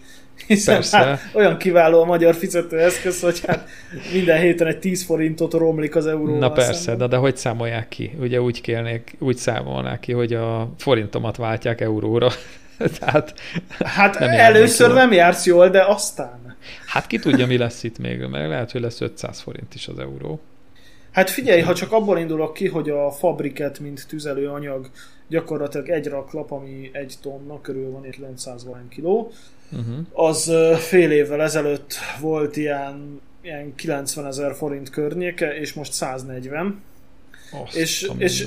hiszen hát olyan kiváló a magyar fizetőeszköz, hogy hát minden héten egy 10 forintot romlik az euróval. Na persze, de hogy számolják ki? Ugye úgy számolnák ki, hogy a forintomat váltják euróra. Tehát hát nem először nem jársz jól, de aztán. Hát ki tudja, mi lesz itt még, mert lehet, hogy lesz 500 forint is az euró. Hát figyelj, ha csak abból indulok ki, hogy a fabriket, mint tüzelőanyag, gyakorlatilag egy raklap, ami 1 tonna, körül van 900 kiló, az fél évvel ezelőtt volt ilyen 90 000 forint környéke, és most 140.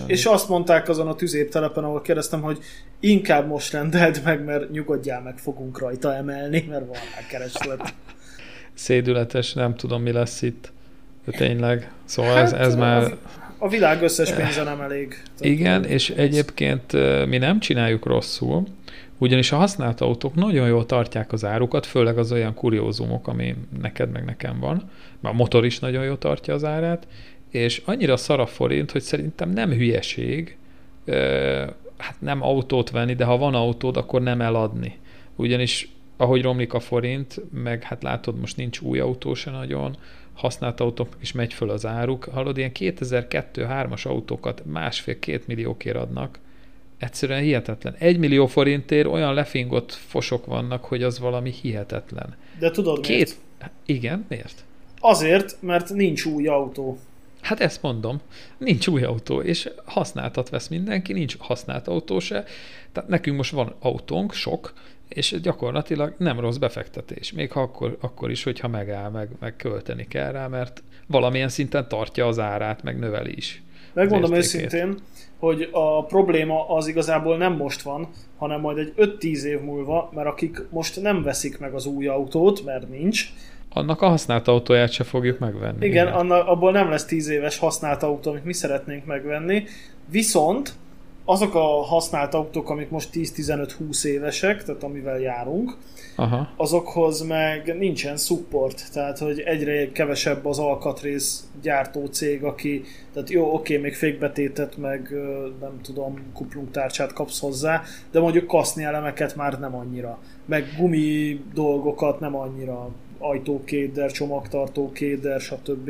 És azt mondták azon a tüzértelepen, ahol kérdeztem, hogy inkább most rendeld meg, mert nyugodjál meg, fogunk rajta emelni, mert van már kereslet. Szédületes, nem tudom, mi lesz itt. De tényleg, szóval hát, ez már... A világ összes pénze nem elég. Igen, és egyébként mi nem csináljuk rosszul, ugyanis a használt autók nagyon jól tartják az árukat, főleg az olyan kuriózumok, ami neked meg nekem van. A motor is nagyon jól tartja az árát, és annyira szar a forint, hogy szerintem nem hülyeség, hát nem autót venni, de ha van autód, akkor nem eladni. Ugyanis ahogy romlik a forint, meg hát látod, most nincs új autó se nagyon, használt autóknak is megy föl az áruk. Hallod, ilyen 2002-3-as autókat 1,5-2 milliókért adnak. Egyszerűen hihetetlen. 1 millió forintért olyan lefingott fosok vannak, hogy az valami hihetetlen. De tudod miért? Igen, miért? Azért, mert nincs új autó. Hát ezt mondom. Nincs új autó, és használtat vesz mindenki, nincs használt autó se. Tehát nekünk most van autónk, sok, és gyakorlatilag nem rossz befektetés. Még ha akkor is, hogyha megáll, meg költeni kell rá, mert valamilyen szinten tartja az árát, meg növeli is. Megmondom őszintén, hogy a probléma az igazából nem most van, hanem majd egy 5-10 év múlva, mert akik most nem veszik meg az új autót, mert nincs. Annak a használt autóját se fogjuk megvenni. Igen, abból nem lesz 10 éves használt autó, amit mi szeretnénk megvenni. Viszont azok a használt autók, amik most 10-15-20 évesek, tehát amivel járunk, azokhoz meg nincsen support, tehát hogy egyre kevesebb az alkatrész gyártócég, aki, tehát jó, oké, még fékbetétet, meg nem tudom, kuplungtárcsát kapsz hozzá, de mondjuk kaszni elemeket már nem annyira, meg gumi dolgokat nem annyira, ajtókéder, csomagtartókéder, stb.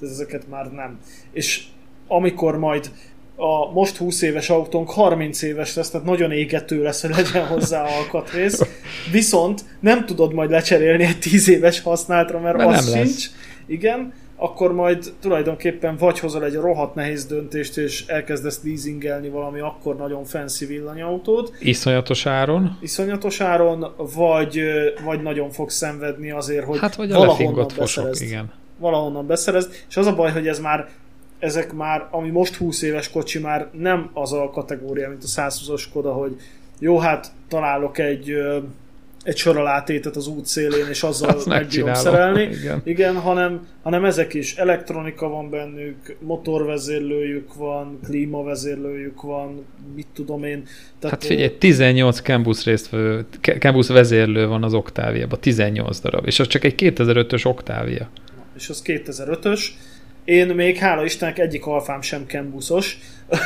Tehát ezeket már nem. És amikor majd a most 20 éves autónk 30 éves lesz, tehát nagyon égető lesz, hogy legyen hozzá alkatrész, viszont nem tudod majd lecserélni egy 10 éves használtra, mert az sincs. Igen, akkor majd tulajdonképpen vagy hozol egy rohadt nehéz döntést, és elkezdesz leasingelni valami akkor nagyon fancy villanyautót. Iszonyatos áron, vagy nagyon fogsz szenvedni azért, hogy hát, vagy valahonnan beszerezd. És az a baj, hogy ezek már, ami most 20 éves kocsi, már nem az a kategória, mint a 120-as Skoda, hogy jó, hát találok egy soralátétet az út szélén, és azzal megbírom szerelni. Igen, hanem ezek is. Elektronika van bennük, motorvezérlőjük van, klímavezérlőjük van, mit tudom én. Tehát hát figyelj, 18 Campus vezérlő van az Octaviában, 18 darab, és az csak egy 2005-ös Octavia. És az 2005-ös. Én még, hála Istennek, egyik alfám sem Campusos,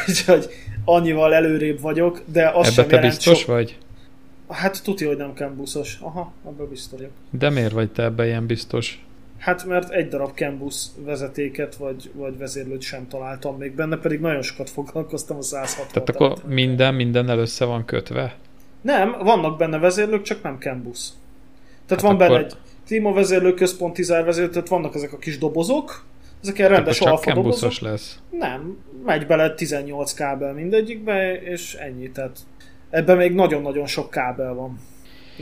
úgyhogy annyival előrébb vagyok, de az sem jelent biztos sok... vagy? Hát tudja, hogy nem Campusos. Aha, abban biztos vagyok. De miért vagy te ebben ilyen biztos? Hát mert egy darab Campus vezetéket vagy vezérlőt sem találtam még benne, pedig nagyon sokat foglalkoztam a 160-t. Tehát akkor minden össze van kötve? Nem, vannak benne vezérlők, csak nem Campus. Tehát hát van benne egy klímavezérlő, központi zárvezérlő, tehát vannak ezek a kis dobozok, ezek ilyen rendes alfa dobozok. Lesz. Nem, megy bele 18 kábel mindegyikbe, és ennyi, tehát ebben még nagyon-nagyon sok kábel van.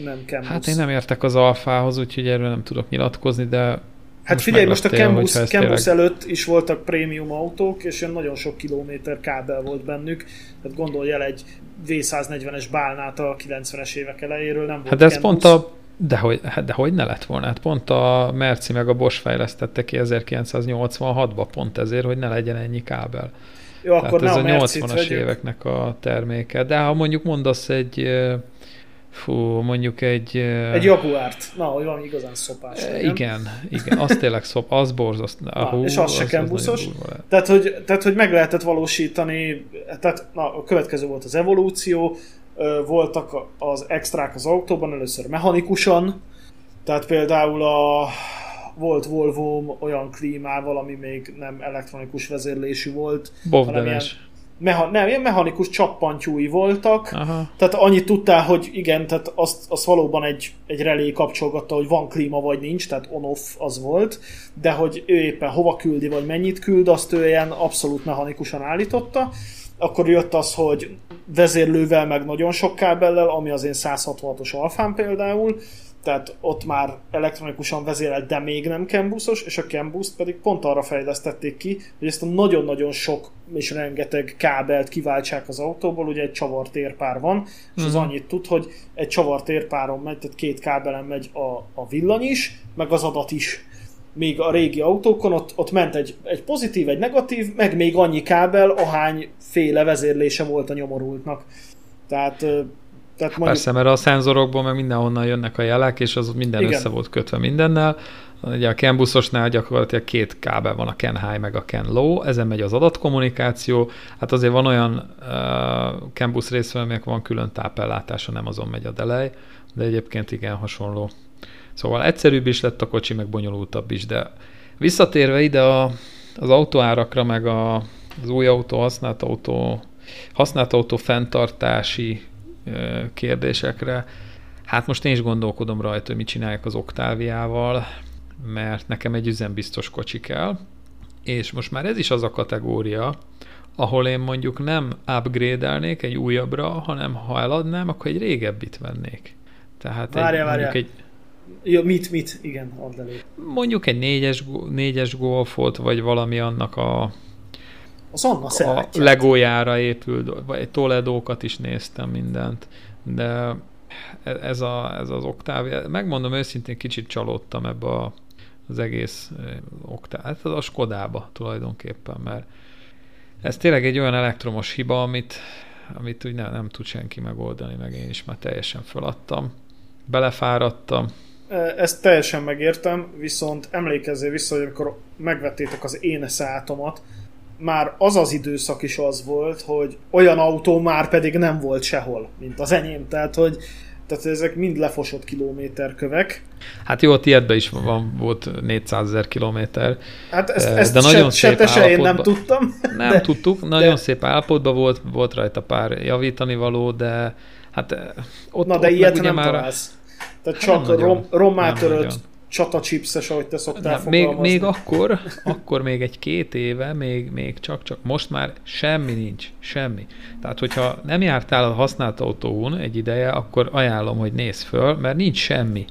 Nem Campus. Hát én nem értek az alfához, úgyhogy erről nem tudok nyilatkozni, de hát most figyelj, most a Campus előtt is voltak prémium autók, és nagyon sok kilométer kábel volt bennük. Tehát gondolj el egy V140-es Bálnát a 90-es évek elejéről, nem volt hát Campus. Dehogy ne lett volna. Hát pont a Merci meg a Bosch fejlesztette ki 1986-ban pont ezért, hogy ne legyen ennyi kábel. Jó, tehát akkor ez a 80-as éveknek a terméke. De ha mondjuk mondasz egy Jaguárt. Na, hogy valami igazán szopás. Igen, az tényleg szop, az borzasztó. És az se Campusos. Tehát, hogy meg lehetett valósítani, tehát na, a következő volt az evolúció, voltak az extrák az autóban, először mechanikusan, tehát például volt Volvo olyan klímával, ami még nem elektronikus vezérlésű volt, hanem ilyen mechanikus csappantyúi voltak. Aha. Tehát annyit tudtál, hogy igen, tehát azt valóban egy relé kapcsolgatta, hogy van klíma vagy nincs, tehát on-off az volt, de hogy ő éppen hova küldi, vagy mennyit küld, azt ő ilyen abszolút mechanikusan állította. Akkor jött az, hogy vezérlővel meg nagyon sok kábellel, ami az én 166-os alfám például, tehát ott már elektronikusan vezérelt, de még nem Campusos, és a Cambust pedig pont arra fejlesztették ki, hogy ezt a nagyon-nagyon sok és rengeteg kábelt kiváltsák az autóból, ugye egy csavartérpár van, és az annyit tud, hogy egy csavartérpáron megy, tehát két kábelen megy a villany is, meg az adat is. Még a régi autókon ott ment egy pozitív, egy negatív, meg még annyi kábel, ahány féle vezérlése volt a nyomorultnak. Tehát mondjuk... Persze, mert a szenzorokból meg mindenhonnan jönnek a jelek, és az minden igen. Össze volt kötve mindennel. Ugye a Cambusosnál gyakorlatilag két kábel van, a Can High meg a Can Low, ezen megy az adatkommunikáció, hát azért van olyan Cambus részről, aminek van külön tápellátása, nem azon megy a delej, de egyébként igen hasonló. Szóval egyszerűbb is lett a kocsi, meg bonyolultabb is, de visszatérve ide az autóárakra, meg az új autó, használt autó fenntartási kérdésekre, hát most én is gondolkodom rajta, hogy mit csinálják az Octaviával, mert nekem egy üzembiztos kocsi kell, és most már ez is az a kategória, ahol én mondjuk nem upgrade-elnék egy újabbra, hanem ha eladnám, akkor egy régebbit vennék. Tehát várja. Ja, mit? Igen, add elő. Mondjuk egy 4-es Golfot, vagy valami annak a legójára épült, vagy Toledókat is néztem mindent, de ez az Octavia, megmondom őszintén, kicsit csalódtam ebbe az egész Octavia, a Skodába tulajdonképpen, mert ez tényleg egy olyan elektromos hiba, amit úgy nem tud senki megoldani, meg én is már teljesen feladtam, belefáradtam. Ezt teljesen megértem, viszont emlékezzél vissza, hogy amikor megvettétek az én Seatomat, már az időszak is az volt, hogy olyan autó már pedig nem volt sehol, mint az enyém. Tehát ezek mind lefosott kilométerkövek. Hát jó, tiédben is volt 400 000 kilométer. Hát ezt de nagyon szép állapotban. Én nem tudtam. Nem tudtuk, nagyon szép állapotban volt rajta pár javítani való, de hát ott, de ilyet nem találsz. Tehát csak rommá törött, csatacsipszes, ahogy te szoktál fogalmazni. Még akkor még egy-két éve, még csak-csak, most már semmi nincs, semmi. Tehát, hogyha nem jártál a használt autóhún egy ideje, akkor ajánlom, hogy nézz föl, mert nincs semmi.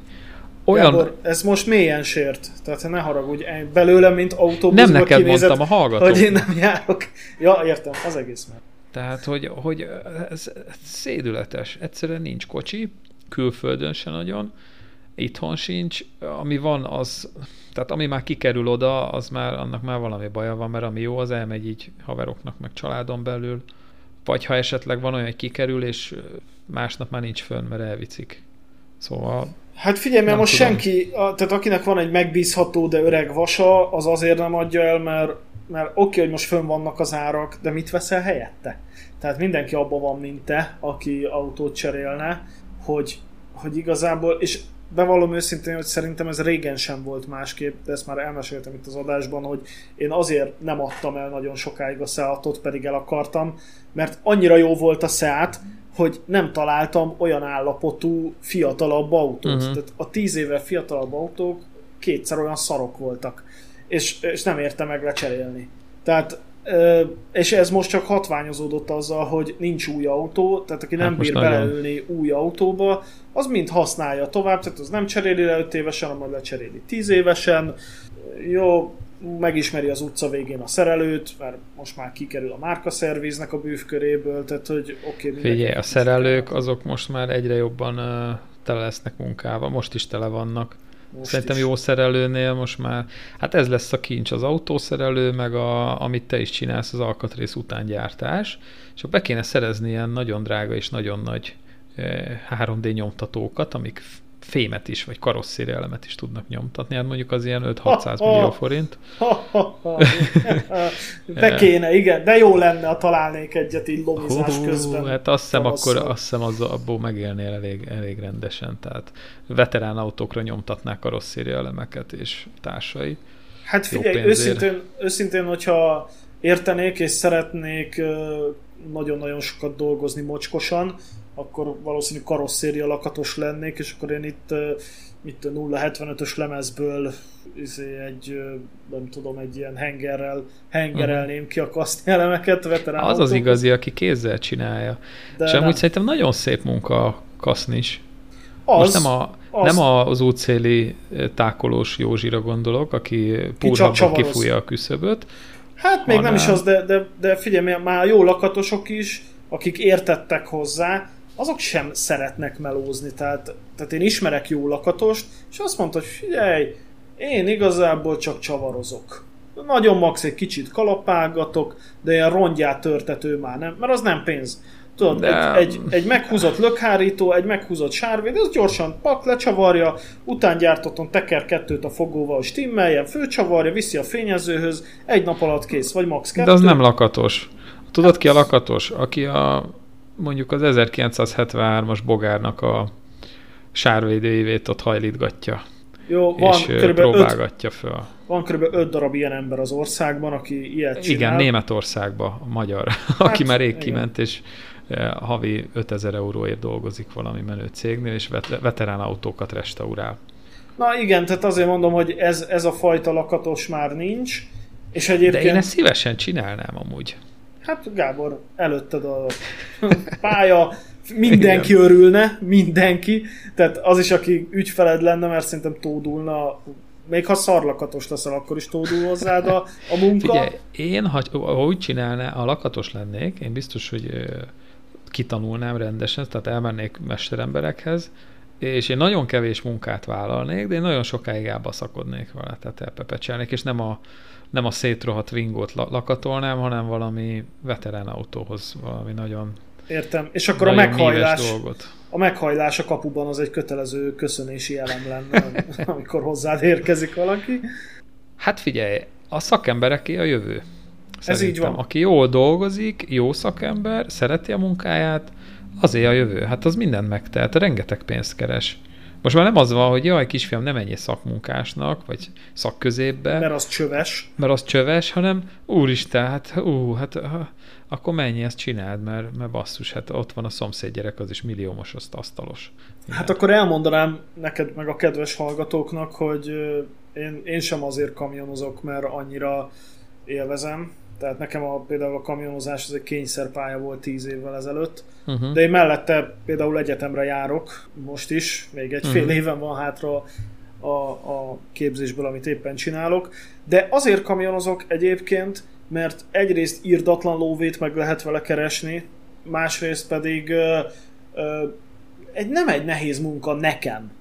Olyan... Gábor, ez most mélyen sért, tehát ne haragudj, belőlem, mint autóbuszba kinézett. Nem neked mondtam, a hallgató. Hogy én nem járok. Ja, értem, az egész már. Tehát, hogy ez szédületes. Egyszerűen nincs kocsi, külföldön se nagyon, itthon sincs, ami van az, tehát ami már kikerül oda, az már, annak már valami baja van, mert ami jó, az elmegy így haveroknak, meg családon belül, vagy ha esetleg van olyan, hogy kikerül, és másnap már nincs fönn, mert elvicik. Szóval... Hát figyelj, mert most senki, tehát akinek van egy megbízható, de öreg vasa, az azért nem adja el, mert oké, hogy most fönn vannak az árak, de mit veszel helyette? Tehát mindenki abban van, mint te, aki autót cserélne, hogy igazából, és bevallom őszintén, hogy szerintem ez régen sem volt másképp, de ezt már elmeséltem itt az adásban, hogy én azért nem adtam el nagyon sokáig a Seatot, pedig el akartam, mert annyira jó volt a Seat, hogy nem találtam olyan állapotú fiatalabb autót. Uh-huh. Tehát a 10 évvel fiatalabb autók kétszer olyan szarok voltak, és nem érte meg lecserélni. Tehát, és ez most csak hatványozódott azzal, hogy nincs új autó, tehát aki nem bír beleülni új autóba, az mind használja tovább, tehát az nem cseréli le 5 évesen, hanem lecseréli 10 évesen. Jó, megismeri az utca végén a szerelőt, mert most már kikerül a márkaszerviznek a bűvköréből, tehát hogy oké. Figyelj, a szerelők azok most már egyre jobban tele lesznek munkával, most is tele vannak. Most szerintem is. Jó szerelőnél most már, hát ez lesz a kincs, az autószerelő, meg amit te is csinálsz, az alkatrész utángyártás, és be kéne szerezni ilyen nagyon drága és nagyon nagy 3D nyomtatókat, amik fémet is, vagy karosszérielemet is tudnak nyomtatni, hát mondjuk az ilyen 5-600 millió forint. De kéne, igen, de jó lenne, ha találnék egyet így lomizás közben. Hát azt hiszem, abból megélnél elég rendesen, tehát veterán autókra nyomtatnák karosszériaelemeket és társai. Hát figyelj, őszintén, hogyha értenék és szeretnék nagyon-nagyon sokat dolgozni mocskosan, akkor valószínű karosszéria lakatos lennék, és akkor én itt 0,75-ös lemezből egy, nem tudom, egy ilyen hengerelném ki a kasznélemeket. Veterán az igazi, aki kézzel csinálja. És amúgy szerintem nagyon szép munka a kaszn is. Most nem az útszéli tákolós Józsira gondolok, aki púrhabban kifújja a küszöböt. Hát még nem is az, de figyelj, már jó lakatosok is, akik értettek hozzá, azok sem szeretnek melózni. Tehát én ismerek jó lakatost, és azt mondta, hogy figyelj, én igazából csak csavarozok. Nagyon max egy kicsit kalapálgatok, de ilyen rongyát törtető már nem, mert az nem pénz. Tudod, de... egy meghúzott lökhárító, egy meghúzott sárvéd, ez gyorsan pak, lecsavarja, utángyártaton teker kettőt a fogóval, hogy stimmeljen, főcsavarja, viszi a fényezőhöz, egy nap alatt kész, vagy max 2. De az nem lakatos. Tudod ki a lakatos? Aki mondjuk az 1973-as Bogárnak a sárvédőjévét ott hajlítgatja. Jó, van, és próbálgatja föl. Van kb. 5 darab ilyen ember az országban, aki ilyet csinál. Igen, Németországban, a magyar, hát, aki már rég kiment, és havi 5000 euróért dolgozik valami menő cégnél, és veterán autókat restaurál. Na igen, tehát azért mondom, hogy ez a fajta lakatos már nincs. És egyébként... De én ezt szívesen csinálnám amúgy. Hát Gábor, előtted a pálya, mindenki örülne, mindenki, tehát az is, aki ügyfeled lenne, mert szerintem tódulna, még ha szarlakatos leszel, akkor is tódul hozzád a munka. Figyelj, én, ha úgy csinálnám, ha lakatos lennék, én biztos, hogy kitanulnám rendesen, tehát elmennék mesteremberekhez, és én nagyon kevés munkát vállalnék, de én nagyon sokáig elbaszakodnék vele, tehát elpepecselnék, és nem a szétrohadt Ringót lakatolnám, hanem valami veterán autóhoz valami nagyon... Értem, és akkor a meghajlás a kapuban az egy kötelező köszönési elem lenne, amikor hozzád érkezik valaki. Hát figyelj, a szakembereké a jövő. Szerintem. Ez így van. Aki jól dolgozik, jó szakember, szereti a munkáját, azért a jövő. Hát az mindent megtehet, rengeteg pénzt keres. Most már nem az van, hogy jaj, kisfiam, nem menjél szakmunkásnak, vagy szakközépbe. Mert az csöves. Hanem úristen, hát akkor menj, ezt csináld, mert basszus, hát ott van a szomszédgyerek, az is milliómos, azt asztalos. Igen. Hát akkor elmondanám neked meg a kedves hallgatóknak, hogy én sem azért kamionozok, mert annyira élvezem. Tehát nekem például a kamionozás az egy kényszerpálya volt 10 évvel ezelőtt, de én mellette például egyetemre járok most is, még egy fél éven van hátra a képzésből, amit éppen csinálok, de azért kamionozok egyébként, mert egyrészt irdatlan lóvét meg lehet vele keresni, másrészt pedig nem egy nehéz munka nekem.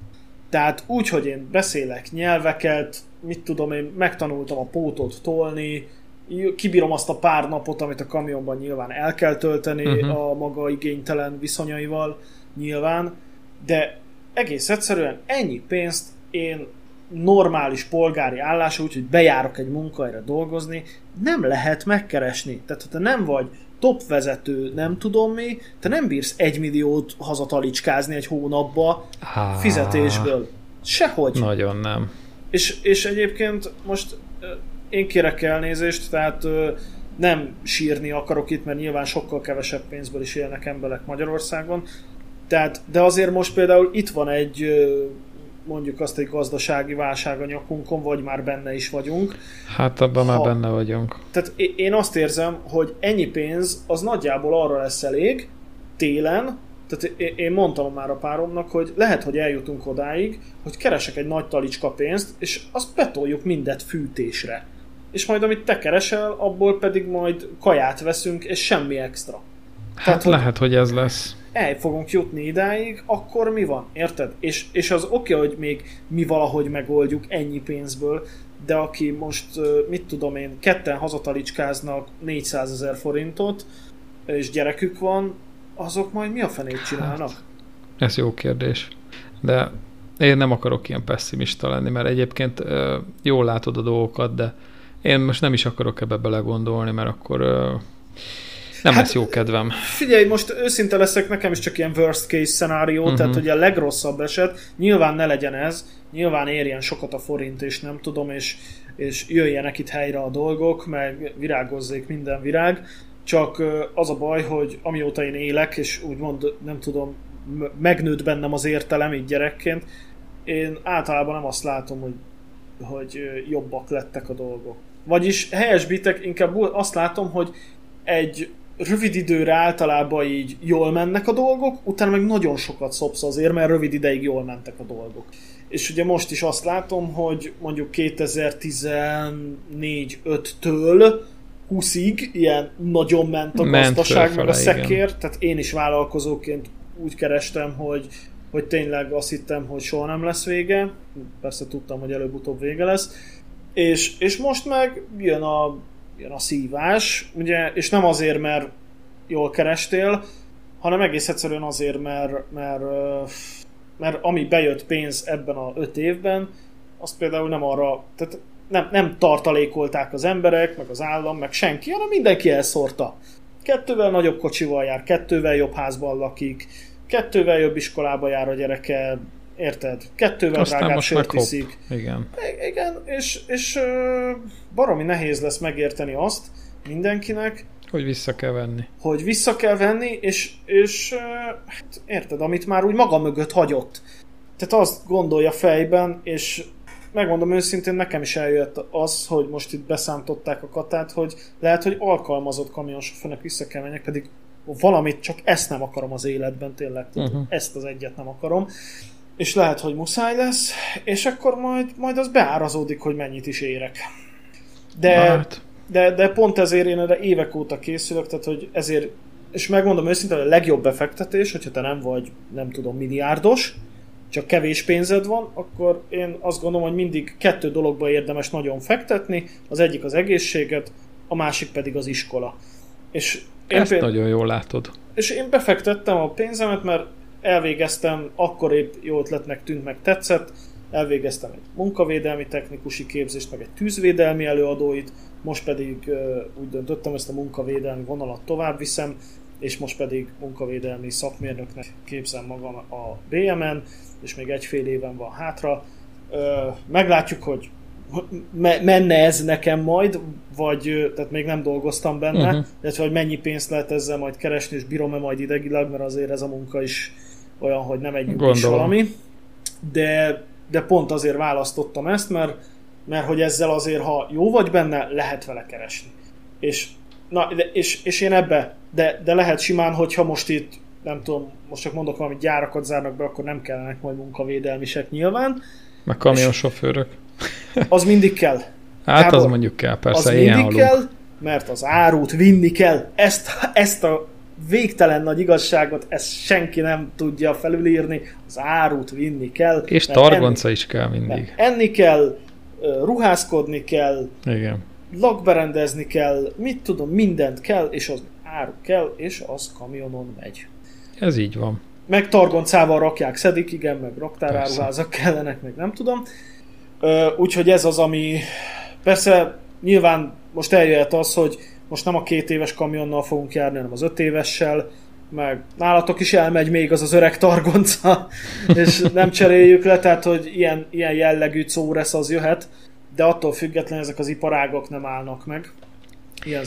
Tehát úgy, hogy én beszélek nyelveket, mit tudom én, megtanultam a pótot tolni, kibírom azt a pár napot, amit a kamionban nyilván el kell tölteni a maga igénytelen viszonyaival nyilván, de egész egyszerűen ennyi pénzt én normális polgári állásra, úgyhogy bejárok egy munkahelyre dolgozni, nem lehet megkeresni. Tehát ha te nem vagy topvezető, nem tudom mi, te nem bírsz 1 milliót hazatalicskázni egy hónapba fizetésből. Sehogy. Nagyon nem. És egyébként most én kérek elnézést, tehát nem sírni akarok itt, mert nyilván sokkal kevesebb pénzből is élnek emberek Magyarországon. De azért most például itt van egy mondjuk azt egy gazdasági válság a nyakunkon, vagy már benne is vagyunk. Hát abban már benne vagyunk. Tehát én azt érzem, hogy ennyi pénz az nagyjából arra lesz elég télen, tehát én mondtam már a páromnak, hogy lehet, hogy eljutunk odáig, hogy keresek egy nagy talicska pénzt, és azt betoljuk mindet fűtésre. És majd amit te keresel, abból pedig majd kaját veszünk, és semmi extra. Hát tehát, lehet, hogy ez lesz. El fogunk jutni idáig, akkor mi van? Érted? És az oké, hogy még mi valahogy megoldjuk ennyi pénzből, de aki most, mit tudom én, ketten hazatalicskáznak 400 000 forintot, és gyerekük van, azok majd mi a fenét csinálnak? Hát, ez jó kérdés. De én nem akarok ilyen pessimista lenni, mert egyébként jól látod a dolgokat, de én most nem is akarok ebbe belegondolni, mert akkor nem lesz jó kedvem. Figyelj, most őszinte leszek, nekem is csak ilyen worst case szenárió, tehát hogy a legrosszabb eset, nyilván ne legyen ez, nyilván érjen sokat a forint, és nem tudom, és jöjjenek itt helyre a dolgok, meg virágozzék minden virág, csak az a baj, hogy amióta én élek, és úgymond nem tudom, megnőtt bennem az értelem így gyerekként, én általában nem azt látom, hogy jobbak lettek a dolgok. Vagyis helyesbitek, inkább azt látom, hogy egy rövid időre általában így jól mennek a dolgok, utána meg nagyon sokat szopsz azért, mert rövid ideig jól mentek a dolgok. És ugye most is azt látom, hogy mondjuk 2014-5-től 20-ig ilyen nagyon ment a gazdaság, meg a szekér, igen. Tehát én is vállalkozóként úgy kerestem, hogy tényleg azt hittem, hogy soha nem lesz vége. Persze tudtam, hogy előbb-utóbb vége lesz. És most meg jön a szívás, ugye, és nem azért, mert jól kerestél, hanem egész egyszerűen azért, mert ami bejött pénz ebben a 5 évben, az például nem arra, tehát nem tartalékolták az emberek, meg az állam, meg senki, hanem mindenki elszórta. 2-vel nagyobb kocsival jár, 2-vel jobb házban lakik, 2-vel jobb iskolába jár a gyereke, érted? 2-vel drágább sört iszik. Igen, és baromi nehéz lesz megérteni azt mindenkinek, hogy vissza kell venni. És hát, érted, amit már úgy maga mögött hagyott. Tehát azt gondolja fejben, és megmondom őszintén, nekem is eljött az, hogy most itt beszámtották a Katát, hogy lehet, hogy alkalmazott kamionsofőrnek vissza kell menjek, pedig valamit csak ezt nem akarom az életben, tényleg. Ezt az egyet nem akarom. És lehet, hogy muszáj lesz, és akkor majd az beárazódik, hogy mennyit is érek. De pont ezért én erre évek óta készülök, tehát hogy ezért, és megmondom őszintén, a legjobb befektetés, hogyha te nem vagy, nem tudom, milliárdos, csak kevés pénzed van, akkor én azt gondolom, hogy mindig 2 dologba érdemes nagyon fektetni, az egyik az egészséget, a másik pedig az iskola. És ezt nagyon jól látod. És én befektettem a pénzemet, mert elvégeztem, akkor épp jó ötletnek tűnt, meg tetszett, elvégeztem egy munkavédelmi technikusi képzést, meg egy tűzvédelmi előadóit, most pedig úgy döntöttem, ezt a munkavédelmi vonalat tovább viszem, és most pedig munkavédelmi szakmérnöknek képzem magam a BM-en, és még egy fél éven van hátra. Meglátjuk, hogy menne ez nekem majd, vagy tehát még nem dolgoztam benne, illetve hogy mennyi pénzt lehet ezzel majd keresni, és bírom-e majd idegilag, mert azért ez a munka is olyan, hogy nem egy is valami. De pont azért választottam ezt, mert hogy ezzel azért, ha jó vagy benne, lehet vele keresni. És én ebbe, de lehet simán, hogyha most itt, nem tudom, most csak mondok valamit, gyárakat zárnak be, akkor nem kellenek majd munkavédelmisek nyilván. Meg kamionsofőrök. Az mindig kell. Hát Gábor, az mondjuk kell, persze, az mindig halunk. Kell, mert az árut vinni kell. Ezt a végtelen nagy igazságot, ezt senki nem tudja felülírni. Az árut vinni kell. És targonca is kell mindig. Enni kell, ruházkodni kell, igen. Lakberendezni kell, mit tudom, mindent kell, és az áru kell, és az kamionon megy. Ez így van. Meg targoncával rakják, szedik, igen, meg raktáráruházak kellenek, meg nem tudom. Úgyhogy ez az, ami... Persze nyilván most eljöhet az, hogy most nem a 2 éves kamionnal fogunk járni, hanem az 5 évessel, meg nálatok is elmegy még az az öreg targonca, és nem cseréljük le, tehát hogy ilyen jellegű córesz az jöhet, de attól függetlenül ezek az iparágok nem állnak meg. Ilyen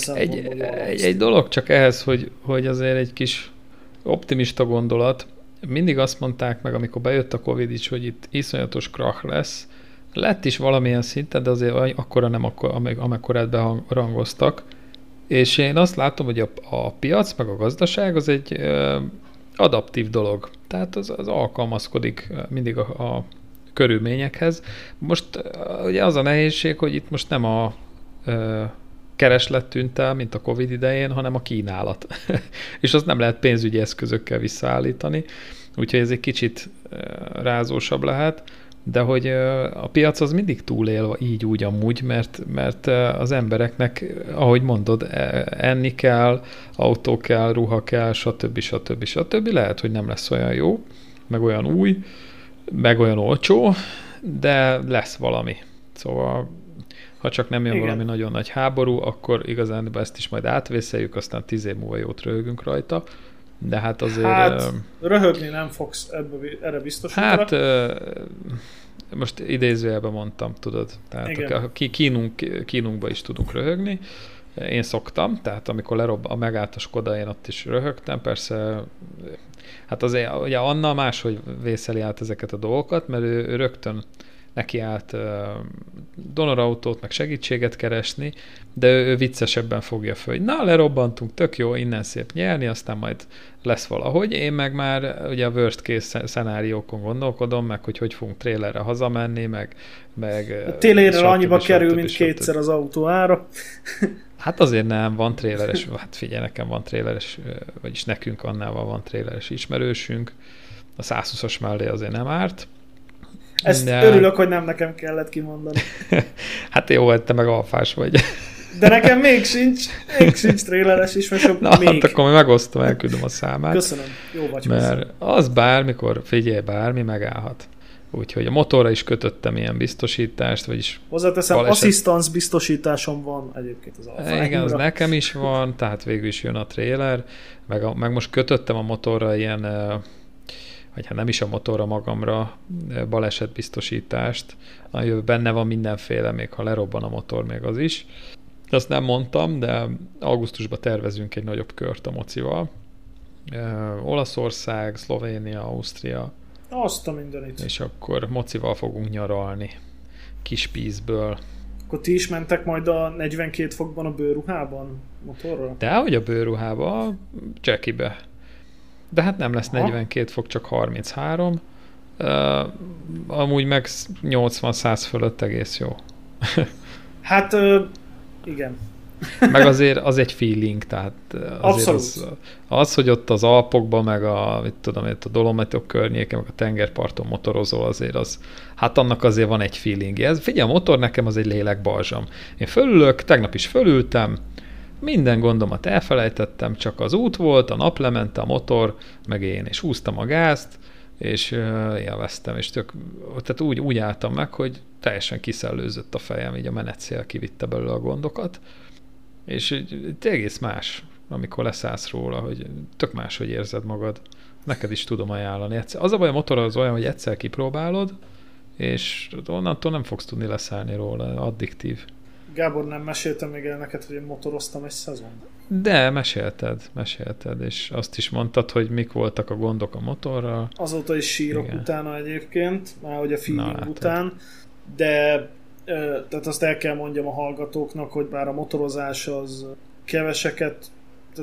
egy dolog csak ehhez, hogy azért egy kis optimista gondolat. Mindig azt mondták meg, amikor bejött a Covid is, hogy itt iszonyatos krach lesz. Lett is valamilyen szinten, de azért akkora nem, amekkorát berangoztak. És én azt látom, hogy a piac meg a gazdaság az egy adaptív dolog. Tehát az alkalmazkodik mindig a körülményekhez. Most ugye az a nehézség, hogy itt most nem a kereslet tűnt el, mint a Covid idején, hanem a kínálat. És azt nem lehet pénzügyi eszközökkel visszaállítani, úgyhogy ez egy kicsit rázósabb lehet, de hogy a piac az mindig túlél így úgy amúgy, mert az embereknek, ahogy mondod, enni kell, autó kell, ruha kell, stb. Lehet, hogy nem lesz olyan jó, meg olyan új, meg olyan olcsó, de lesz valami. Szóval ha csak nem jön valami nagyon nagy háború, akkor igazán ezt is majd átvészeljük, aztán 10 év múlva jót röhögünk rajta. De hát azért... Hát, röhögni nem fogsz, erre biztos. Hát, most idézőjelben mondtam, tudod. Tehát a kínunkba is tudunk röhögni. Én szoktam, tehát amikor megállt a Skoda, én ott is röhögtem, persze... Hát azért ugye Anna máshogy vészeli át ezeket a dolgokat, mert ő rögtön nekiállt donorautót, meg segítséget keresni, de ő viccesebben fogja föl, hogy na, lerobbantunk, tök jó, innen szép nyerni, aztán majd lesz valahogy. Én meg már ugye a worst case szenáriókon gondolkodom, meg hogy fogunk trailerre hazamenni, meg a trailerre annyiba kerül, mint kétszer az autó ára. Hát azért nem, van tréleres, hát figyelj, nekem van tréleres, vagyis nekünk Annával van tréleres ismerősünk, a 120-as mellé azért nem árt. Ezt örülök, hogy nem nekem kellett kimondani. Hát jó, hogy te meg alfás vagy. De nekem még sincs tréleres ismerősöm. Na, még. Hát akkor megosztom, elküldöm a számát. Köszönöm, jó vagy. Mert köszönöm. Az bármikor, figyelj, bármi megállhat. Úgyhogy a motorra is kötöttem ilyen biztosítást, vagyis... Hozzáteszem, asszisztans biztosításom van egyébként az alfájra. Igen, az nekem is van, tehát végül is jön a trailer, meg most kötöttem a motorra ilyen, vagy hát nem is a motorra, magamra balesetbiztosítást. Benne van mindenféle, még ha lerobban a motor, még az is. Azt nem mondtam, de augusztusban tervezünk egy nagyobb kört a mocival. Olaszország, Szlovénia, Ausztria. Azt a mindenit. És akkor mocival fogunk nyaralni. Kis pízből. Akkor ti is mentek majd a 42 fokban a bőrruhában motorra? Dehogy a bőrruhában, Jackie-be. De hát nem lesz 42 fok, csak 33. Amúgy meg 80-100 fölött egész jó. Hát igen. Meg azért az egy feeling, tehát azért az, hogy ott az Alpokban, meg a Dolomitok környéken, meg a tengerparton motorozol, azért az, hát annak azért van egy feelingje. Figyelj, a motor nekem az egy lélekbalzsam. Én fölülök, tegnap is fölültem, minden gondomat elfelejtettem, csak az út volt, a nap lement, a motor, meg én, és húztam a gázt, és élveztem, és tehát úgy álltam meg, hogy teljesen kiszellőzött a fejem, így a menetszél kivitte belőle a gondokat, és egész más amikor leszállsz róla, hogy tök máshogy érzed magad. Neked is tudom ajánlani. Az a baj, a motor az olyan, hogy egyszer kipróbálod, és onnantól nem fogsz tudni leszállni róla, addiktív. Gábor, nem meséltem még el neked, hogy én motoroztam egy szezon? De, mesélted, és azt is mondtad, hogy mik voltak a gondok a motorral. Azóta is sírok utána egyébként, már hogy a feeling után, de tehát azt el kell mondjam a hallgatóknak, hogy bár a motorozás az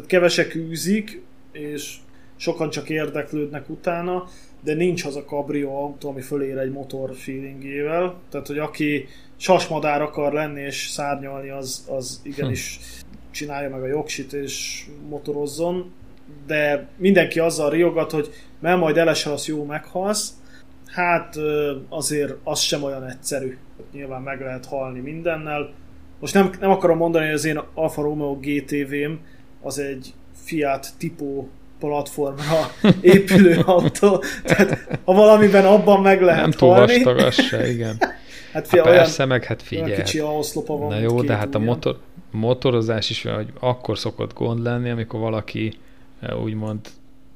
kevesek űzik, és sokan csak érdeklődnek utána, de nincs az a kabrió autó, ami fölér egy motor feelingével. Tehát, hogy aki sasmadár akar lenni és szárnyalni, az igenis csinálja meg a jogsit és motorozzon. De mindenki azzal riogat, hogy mert majd elesel, az jó, meghalsz. Hát azért az sem olyan egyszerű. Nyilván meg lehet halni mindennel. Most nem akarom mondani, hogy az én Alfa Romeo GTV-m az egy Fiat Tipo platformra épülő autó, tehát ha valamiben abban meg lehet nem halni. Nem túl vastag az se, igen. Hát persze, meg hát figyelj. Kicsi ahhoszlopa van. Na jó, de hát ugyan. A motorozás is olyan, hogy akkor szokott gond lenni, amikor valaki úgymond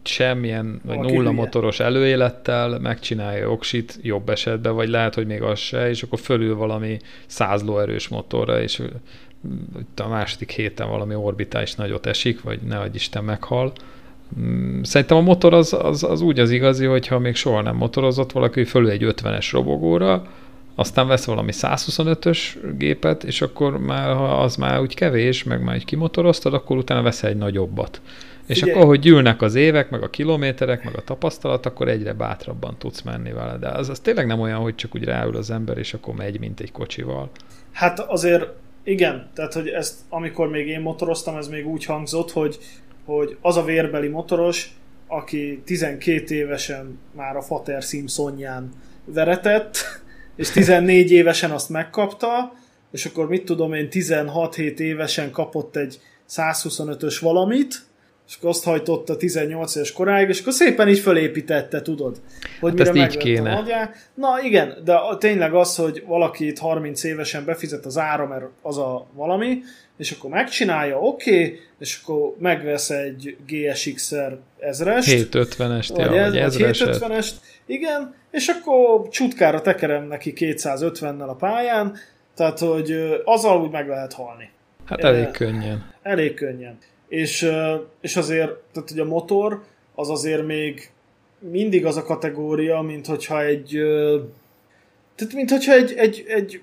semmilyen, vagy nulla motoros előélettel megcsinálja jogsit jobb esetben, vagy lehet, hogy még az se, és akkor fölül valami 100 lóerős motorra, és a második héten valami orbitális nagyot esik, vagy ne adj Isten, meghal. Szerintem a motor az úgy az igazi, hogyha még soha nem motorozott valaki, fölül egy 50-es robogóra, aztán vesz valami 125-ös gépet, és akkor már, ha az már úgy kevés, meg már úgy kimotoroztad, akkor utána vesz egy nagyobbat. És figyelj, akkor, hogy gyűlnek az évek, meg a kilométerek, meg a tapasztalat, akkor egyre bátrabban tudsz menni vele. De az tényleg nem olyan, hogy csak úgy ráül az ember, és akkor megy, mint egy kocsival. Hát azért igen, tehát hogy ezt, amikor még én motoroztam, ez még úgy hangzott, hogy az a vérbeli motoros, aki 12 évesen már a Fater Simpsonján veretett, és 14 évesen azt megkapta, és akkor mit tudom én, 16-7 évesen kapott egy 125-ös valamit, és azt hajtotta 18 éves koráig, és akkor szépen így fölépítette, tudod, hogy hát mire megvett a nagyját. Na igen, de tényleg az, hogy valaki itt 30 évesen befizet az ára, mert az a valami, és akkor megcsinálja, oké, és akkor megvesz egy GSX-er 1000-est. 750-est, vagy 750-est. Igen, és akkor csutkára tekerem neki 250-nel a pályán, tehát hogy azzal úgy meg lehet halni. Hát elég könnyen. Elég könnyen. És azért, tehát hogy a motor az azért még mindig az a kategória, mint hogyha egy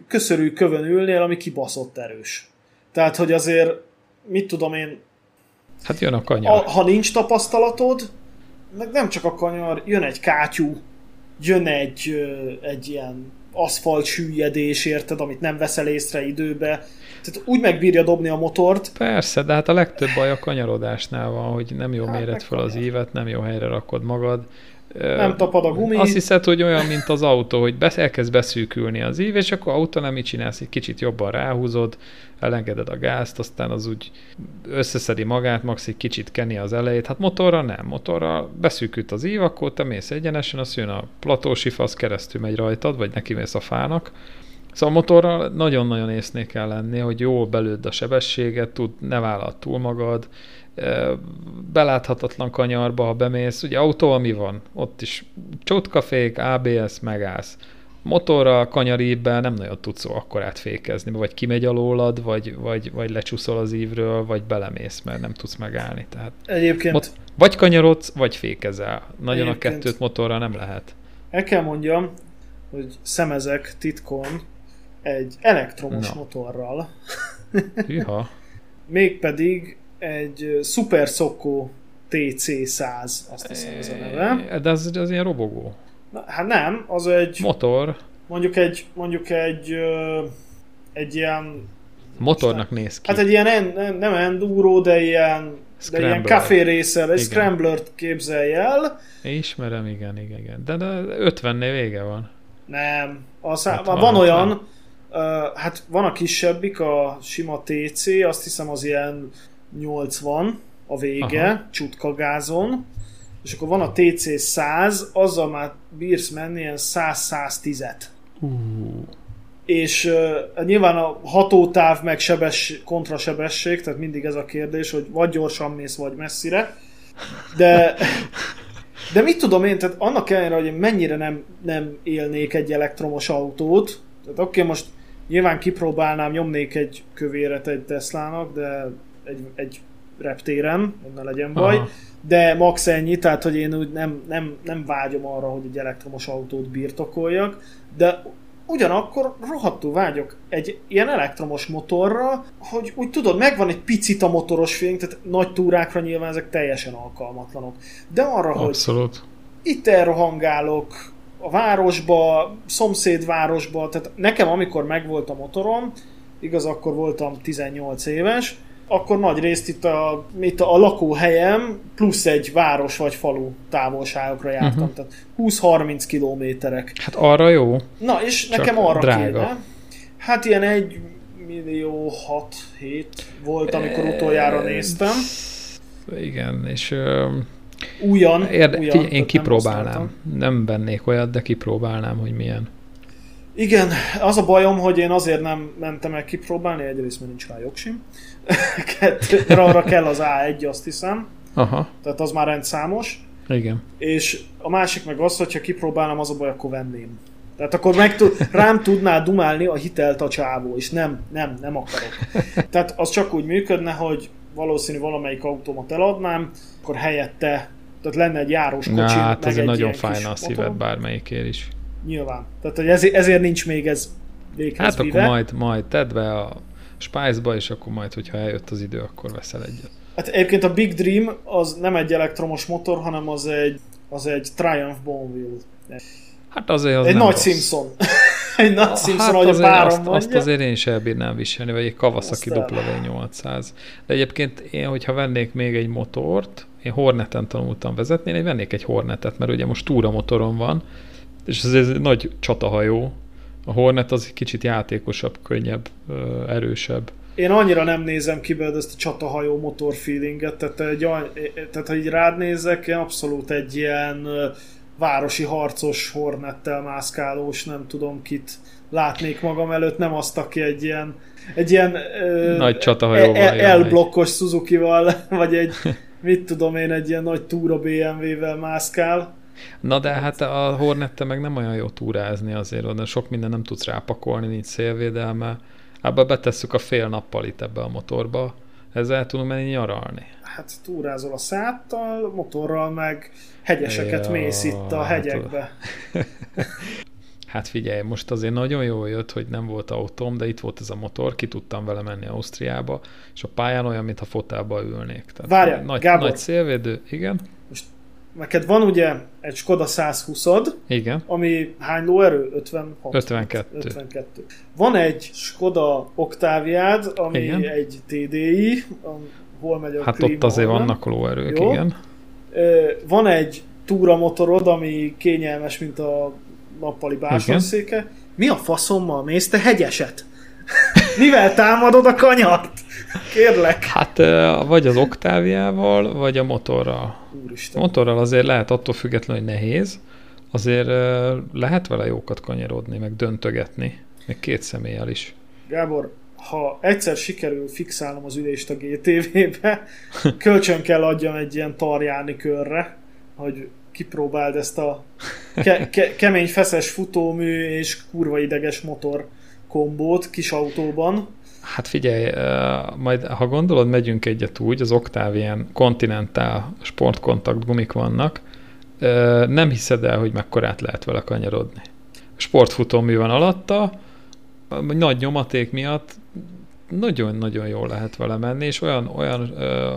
köszörű kövön ülnél, ami kibaszott erős. Tehát, hogy azért, mit tudom én... Hát jön a kanyar. Ha nincs tapasztalatod, meg nem csak a kanyar, jön egy kátyú, jön egy ilyen aszfalt süllyedés, érted, amit nem veszel észre időbe. Tehát úgy megbírja dobni a motort. Persze, de hát a legtöbb baj a kanyarodásnál van, hogy nem jó méred fel az ívet, nem jó helyre rakod magad. Nem tapad a gumi. Azt hiszed, hogy olyan, mint az autó, hogy elkezd beszűkülni az ív, és akkor autó nem mit csinálsz, egy kicsit jobban ráhúzod, elengeded a gázt, aztán az úgy összeszedi magát, max egy kicsit keni az elejét. Hát motorra nem, motorra beszűkült az ív, akkor te mész egyenesen, azt jön a platósifa, az keresztül megy rajtad, vagy nekimész a fának. Szóval a motorral nagyon-nagyon észnél kell lenni, hogy jól belőd a sebességet, ne vállald túl magad, beláthatatlan kanyarba, ha bemész. Ugye autóval mi van? Ott is csotkafék, ABS, megállsz. Motorral, kanyaríbben nem nagyon tudsz akkorát fékezni, vagy kimegy alólad, vagy lecsúszol az ívről, vagy belemész, mert nem tudsz megállni. Tehát egyébként... vagy kanyarodsz, vagy fékezel. Nagyon a kettőt motorral nem lehet. El kell mondjam, hogy szemezek titkon egy elektromos motorral. Hűha. Mégpedig egy szuperszokó TC100, azt hiszem ez a neve. De az ilyen robogó. Hát nem, az egy... Motor. Mondjuk egy ilyen... Motornak néz ki. Hát egy ilyen, nem enduro, de ilyen... Scrambler. De ilyen café racer, egy scramblert képzelj el. Ismerem, igen. De 50-nél vége van. Nem. Hát van olyan, hát van a kisebbik, a sima TC, azt hiszem az ilyen 80 a vége, aha, csutkagázon, és akkor van a TC 100, azzal már bírsz menni ilyen 100-110-et. és nyilván a hatótáv meg kontrasebesség, tehát mindig ez a kérdés, hogy vagy gyorsan mész, vagy messzire, de mit tudom én, tehát annak ellenére, hogy én mennyire nem élnék egy elektromos autót, tehát oké, most nyilván kipróbálnám, nyomnék egy kövéret egy Teslának, de egy reptéren, ne legyen baj, aha. De max ennyi, tehát hogy én úgy nem vágyom arra, hogy egy elektromos autót birtokoljak, de ugyanakkor rohadtul vágyok egy ilyen elektromos motorra, hogy úgy tudod, megvan egy picit a motoros fény, tehát nagy túrákra nyilván ezek teljesen alkalmatlanok. De arra, abszolút. Hogy itt elrohangálok a városba, szomszédvárosba, tehát nekem amikor megvolt a motorom, igaz, akkor voltam 18 éves, akkor nagy részt itt a lakóhelyem plusz egy város vagy falu távolságokra jártam. Uh-huh. Tehát 20-30 kilométerek. Hát arra jó. Na, és csak nekem arra drága. Kéne. Hát ilyen 1,6 millió volt, amikor utoljára néztem. Igen, és... Újan, én kipróbálnám. Nem vennék olyat, de kipróbálnám, hogy milyen. Igen, az a bajom, hogy én azért nem mentem el kipróbálni, egyrészt mert nincs rá jogsim. Arra kell az A1, azt hiszem. Aha. Tehát az már rendszámos. Igen. És a másik meg az, hogyha kipróbálnám, az a baj, akkor venném. Tehát akkor rám tudná dumálni a hitelt a csávó, és nem akarok. Tehát az csak úgy működne, hogy valószínű valamelyik autómat eladnám, akkor helyette, tehát lenne egy járós kocsi. Na, hát ez nagyon fájna a szíved bármelyikért is. Nyilván. Tehát hogy ezért nincs még ez véghez hát vive. Akkor majd tedd be a Spice-ba, és akkor majd, hogyha eljött az idő, akkor veszel egyet. Hát egyébként a Big Dream az nem egy elektromos motor, hanem az egy Triumph Bonville. Hát azért az egy nem nagy rossz. Egy nagy Simpson, ahogy a párom mondja. Azt azért én is elbírnám viselni, vagy egy Kawasaki W800. De egyébként én, hogyha vennék még egy motort, én Horneten tanultam vezetni, én vennék egy Hornetet, mert ugye most túramotorom van, és ez egy nagy csatahajó. A Hornet az egy kicsit játékosabb, könnyebb, erősebb. Én annyira nem nézem ki belőle ezt a csatahajó motor feelinget, tehát ha így rád nézek, én abszolút egy ilyen városi harcos Hornettel mászkálós, nem tudom kit látnék magam előtt, nem azt, aki egy ilyen nagy csatahajóval elblokkos Suzukival, vagy egy, mit tudom én, egy ilyen nagy túra BMW-vel mászkál. Na de hát a Hornette meg nem olyan jó túrázni azért, de sok minden nem tudsz rápakolni, nincs szélvédelme. Abba betesszük a fél nappalit ebbe a motorba, ezzel tudunk menni nyaralni. Hát túrázol a száttal, motorral meg hegyeseket mész itt a hegyekbe. Hát figyelj, most azért nagyon jól jött, hogy nem volt autóm, de itt volt ez a motor, ki tudtam vele menni Ausztriába, és a pályán olyan, mintha fotelba ülnék. Tehát várjál, nagy szélvédő, igen. Most neked van ugye egy Skoda 120-od, igen. Ami hány lóerő? 56? 52. Van egy Skoda Octaviád, ami igen. Egy TDI, hol megy a hát klíma, ott azért vannak lóerők, jó. Igen. Van egy túramotorod, ami kényelmes, mint a nappali bársonyszéke. Mi a faszommal mész, te hegyeset? Mivel támadod a kanyart? Kérlek. Hát vagy az Oktáviával, vagy a motorral. Úristen. Motorral azért lehet, attól függetlenül, hogy nehéz, azért lehet vele jókat kanyarodni, meg döntögetni, meg két személlyel is. Gábor, ha egyszer sikerül fixálnom az ülést a GTV-be, kölcsön kell adjam egy ilyen tarjáni körre, hogy kipróbáld ezt a kemény feszes futómű és kurva ideges motor kombót kis autóban. Hát figyelj, majd ha gondolod, megyünk egyet úgy, az Octavian Continental sportkontakt gumik vannak, nem hiszed el, hogy mekkorát lehet vele kanyarodni. Sportfutómű van alatta, nagy nyomaték miatt nagyon-nagyon jól lehet vele menni, és olyan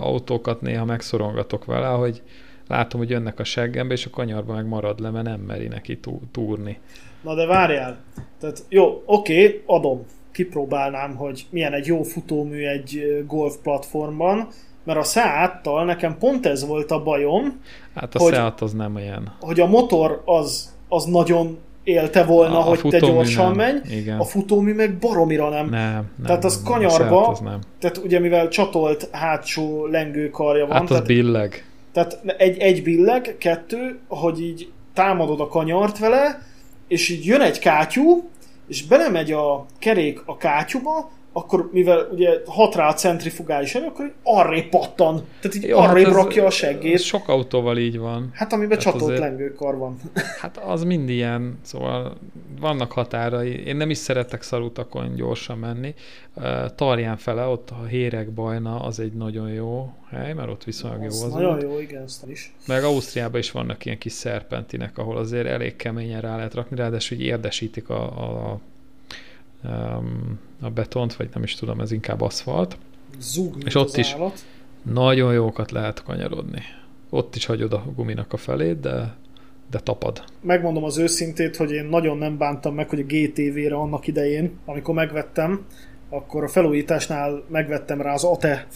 autókat néha megszorongatok vele, hogy látom, hogy jönnek a seggembe, és a kanyarba meg marad le, mert nem meri neki túrni. Na de várjál! Tehát jó, oké, adom. Kipróbálnám, hogy milyen egy jó futómű egy golf platformban, mert a Seattal nekem pont ez volt a bajom. Hát a Seat az nem olyan. Hogy a motor az nagyon élte volna, hogy te gyorsan menj, igen. A futómű meg baromira nem. Tehát az nem, kanyarba, az nem. Tehát ugye mivel csatolt hátsó lengőkarja van. Hát az billeg. Tehát egy billeg, kettő, hogy így támadod a kanyart vele, és így jön egy kátyú, és belemegy a kerék a kátyúba, akkor mivel ugye hat rá a centrifugális erő, akkor arrébb pattan. Tehát így arrébb hát rakja a seggét. Sok autóval így van. Hát amiben hát csatolt lengőkar van. Hát az mind ilyen, szóval vannak határai. Én nem is szeretek szarutakon gyorsan menni. Tarján fele, ott a Héregbajna, az egy nagyon jó hely, mert ott viszonylag jó az. Nagyon jó, igen, aztán is. Meg Ausztriában is vannak ilyen kis szerpentinek, ahol azért elég keményen rá lehet rakni, ráadásul így érdesítik a betont, vagy nem is tudom, ez inkább aszfalt. Zúg, és ott is állat. Nagyon jókat lehet kanyarodni. Ott is hagyod a guminak a felét, de tapad. Megmondom az őszintét, hogy én nagyon nem bántam meg, hogy a GTV-re annak idején, amikor megvettem, akkor a felújításnál megvettem rá az ATE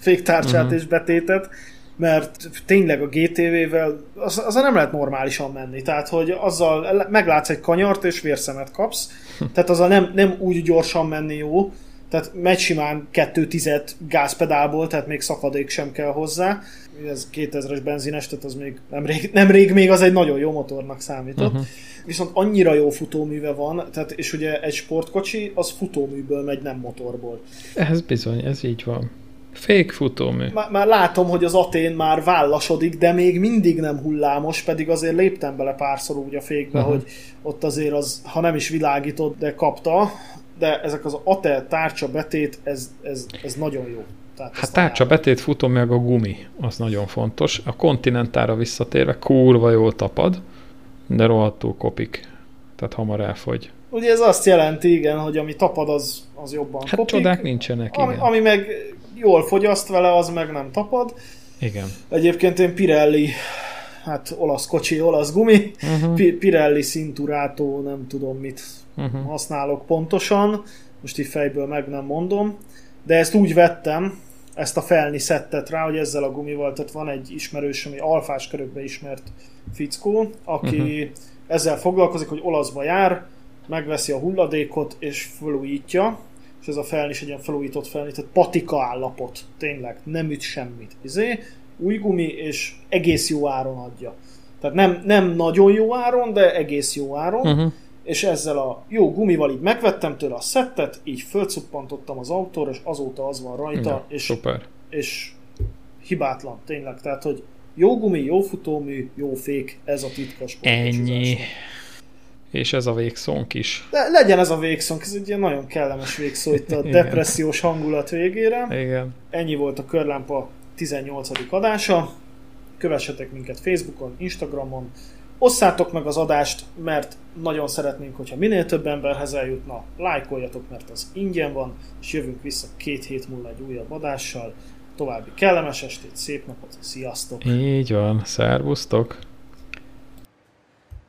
féktárcsát és betétet, mert tényleg a GTV-vel azzal nem lehet normálisan menni. Tehát, hogy azzal meglátsz egy kanyart, és vérszemet kapsz. Tehát azzal nem úgy gyorsan menni jó. Tehát megy simán 2-10 gázpedálból, tehát még szakadék sem kell hozzá. Ez 2000-es benzines, tehát az még nemrég még az egy nagyon jó motornak számított. Uh-huh. Viszont annyira jó futóműve van, tehát, és ugye egy sportkocsi, az futóműből megy, nem motorból. Ez bizony, ez így van. Fék futómű. Már látom, hogy az Atén már vállasodik, de még mindig nem hullámos, pedig azért léptem bele párszor úgy a fékbe, hogy ott azért az, ha nem is világított, de kapta, de ezek az Ate tárcsabetét, ez nagyon jó. Tehát hát tárcsabetét, futómű, meg a gumi, az nagyon fontos. A Continentára visszatérve kurva jól tapad, de rohadtul kopik, tehát hamar elfogy. Ugye ez azt jelenti, igen, hogy ami tapad, az jobban kopik. Hát csodák nincsenek, igen. Ami meg jól fogyaszt vele, az meg nem tapad. Igen. Egyébként én Pirelli, hát olasz kocsi, olasz gumi, Pirelli Cinturato, nem tudom mit használok pontosan, most így fejből meg nem mondom, de ezt úgy vettem, ezt a felni szettet rá, hogy ezzel a gumival, tehát van egy ismerős, ami alfás körökbe ismert fickó, aki ezzel foglalkozik, hogy olaszba jár, megveszi a hulladékot és felújítja, és ez a felni is egy ilyen felújított felni, tehát patika állapot, tényleg, nem üt semmit. Új gumi, és egész jó áron adja. Tehát nem nagyon jó áron, de egész jó áron, és ezzel a jó gumival így megvettem tőle a szettet, így fölcuppantottam az autóra, és azóta az van rajta, ja, és hibátlan, tényleg. Tehát, hogy jó gumi, jó futómű, jó fék, ez a titkos. Ennyi. És ez a végszónk is. De legyen ez a végszónk, ez egy ilyen nagyon kellemes végszó itt a depressziós hangulat végére. Igen. Ennyi volt a Körlámpa 18. adása. Kövessetek minket Facebookon, Instagramon. Osszátok meg az adást, mert nagyon szeretnénk, hogyha minél több emberhez eljutna. Lájkoljatok, mert az ingyen van, és jövünk vissza 2 hét múlva egy újabb adással. További kellemes estét, szép napot, sziasztok! Így van, szervusztok!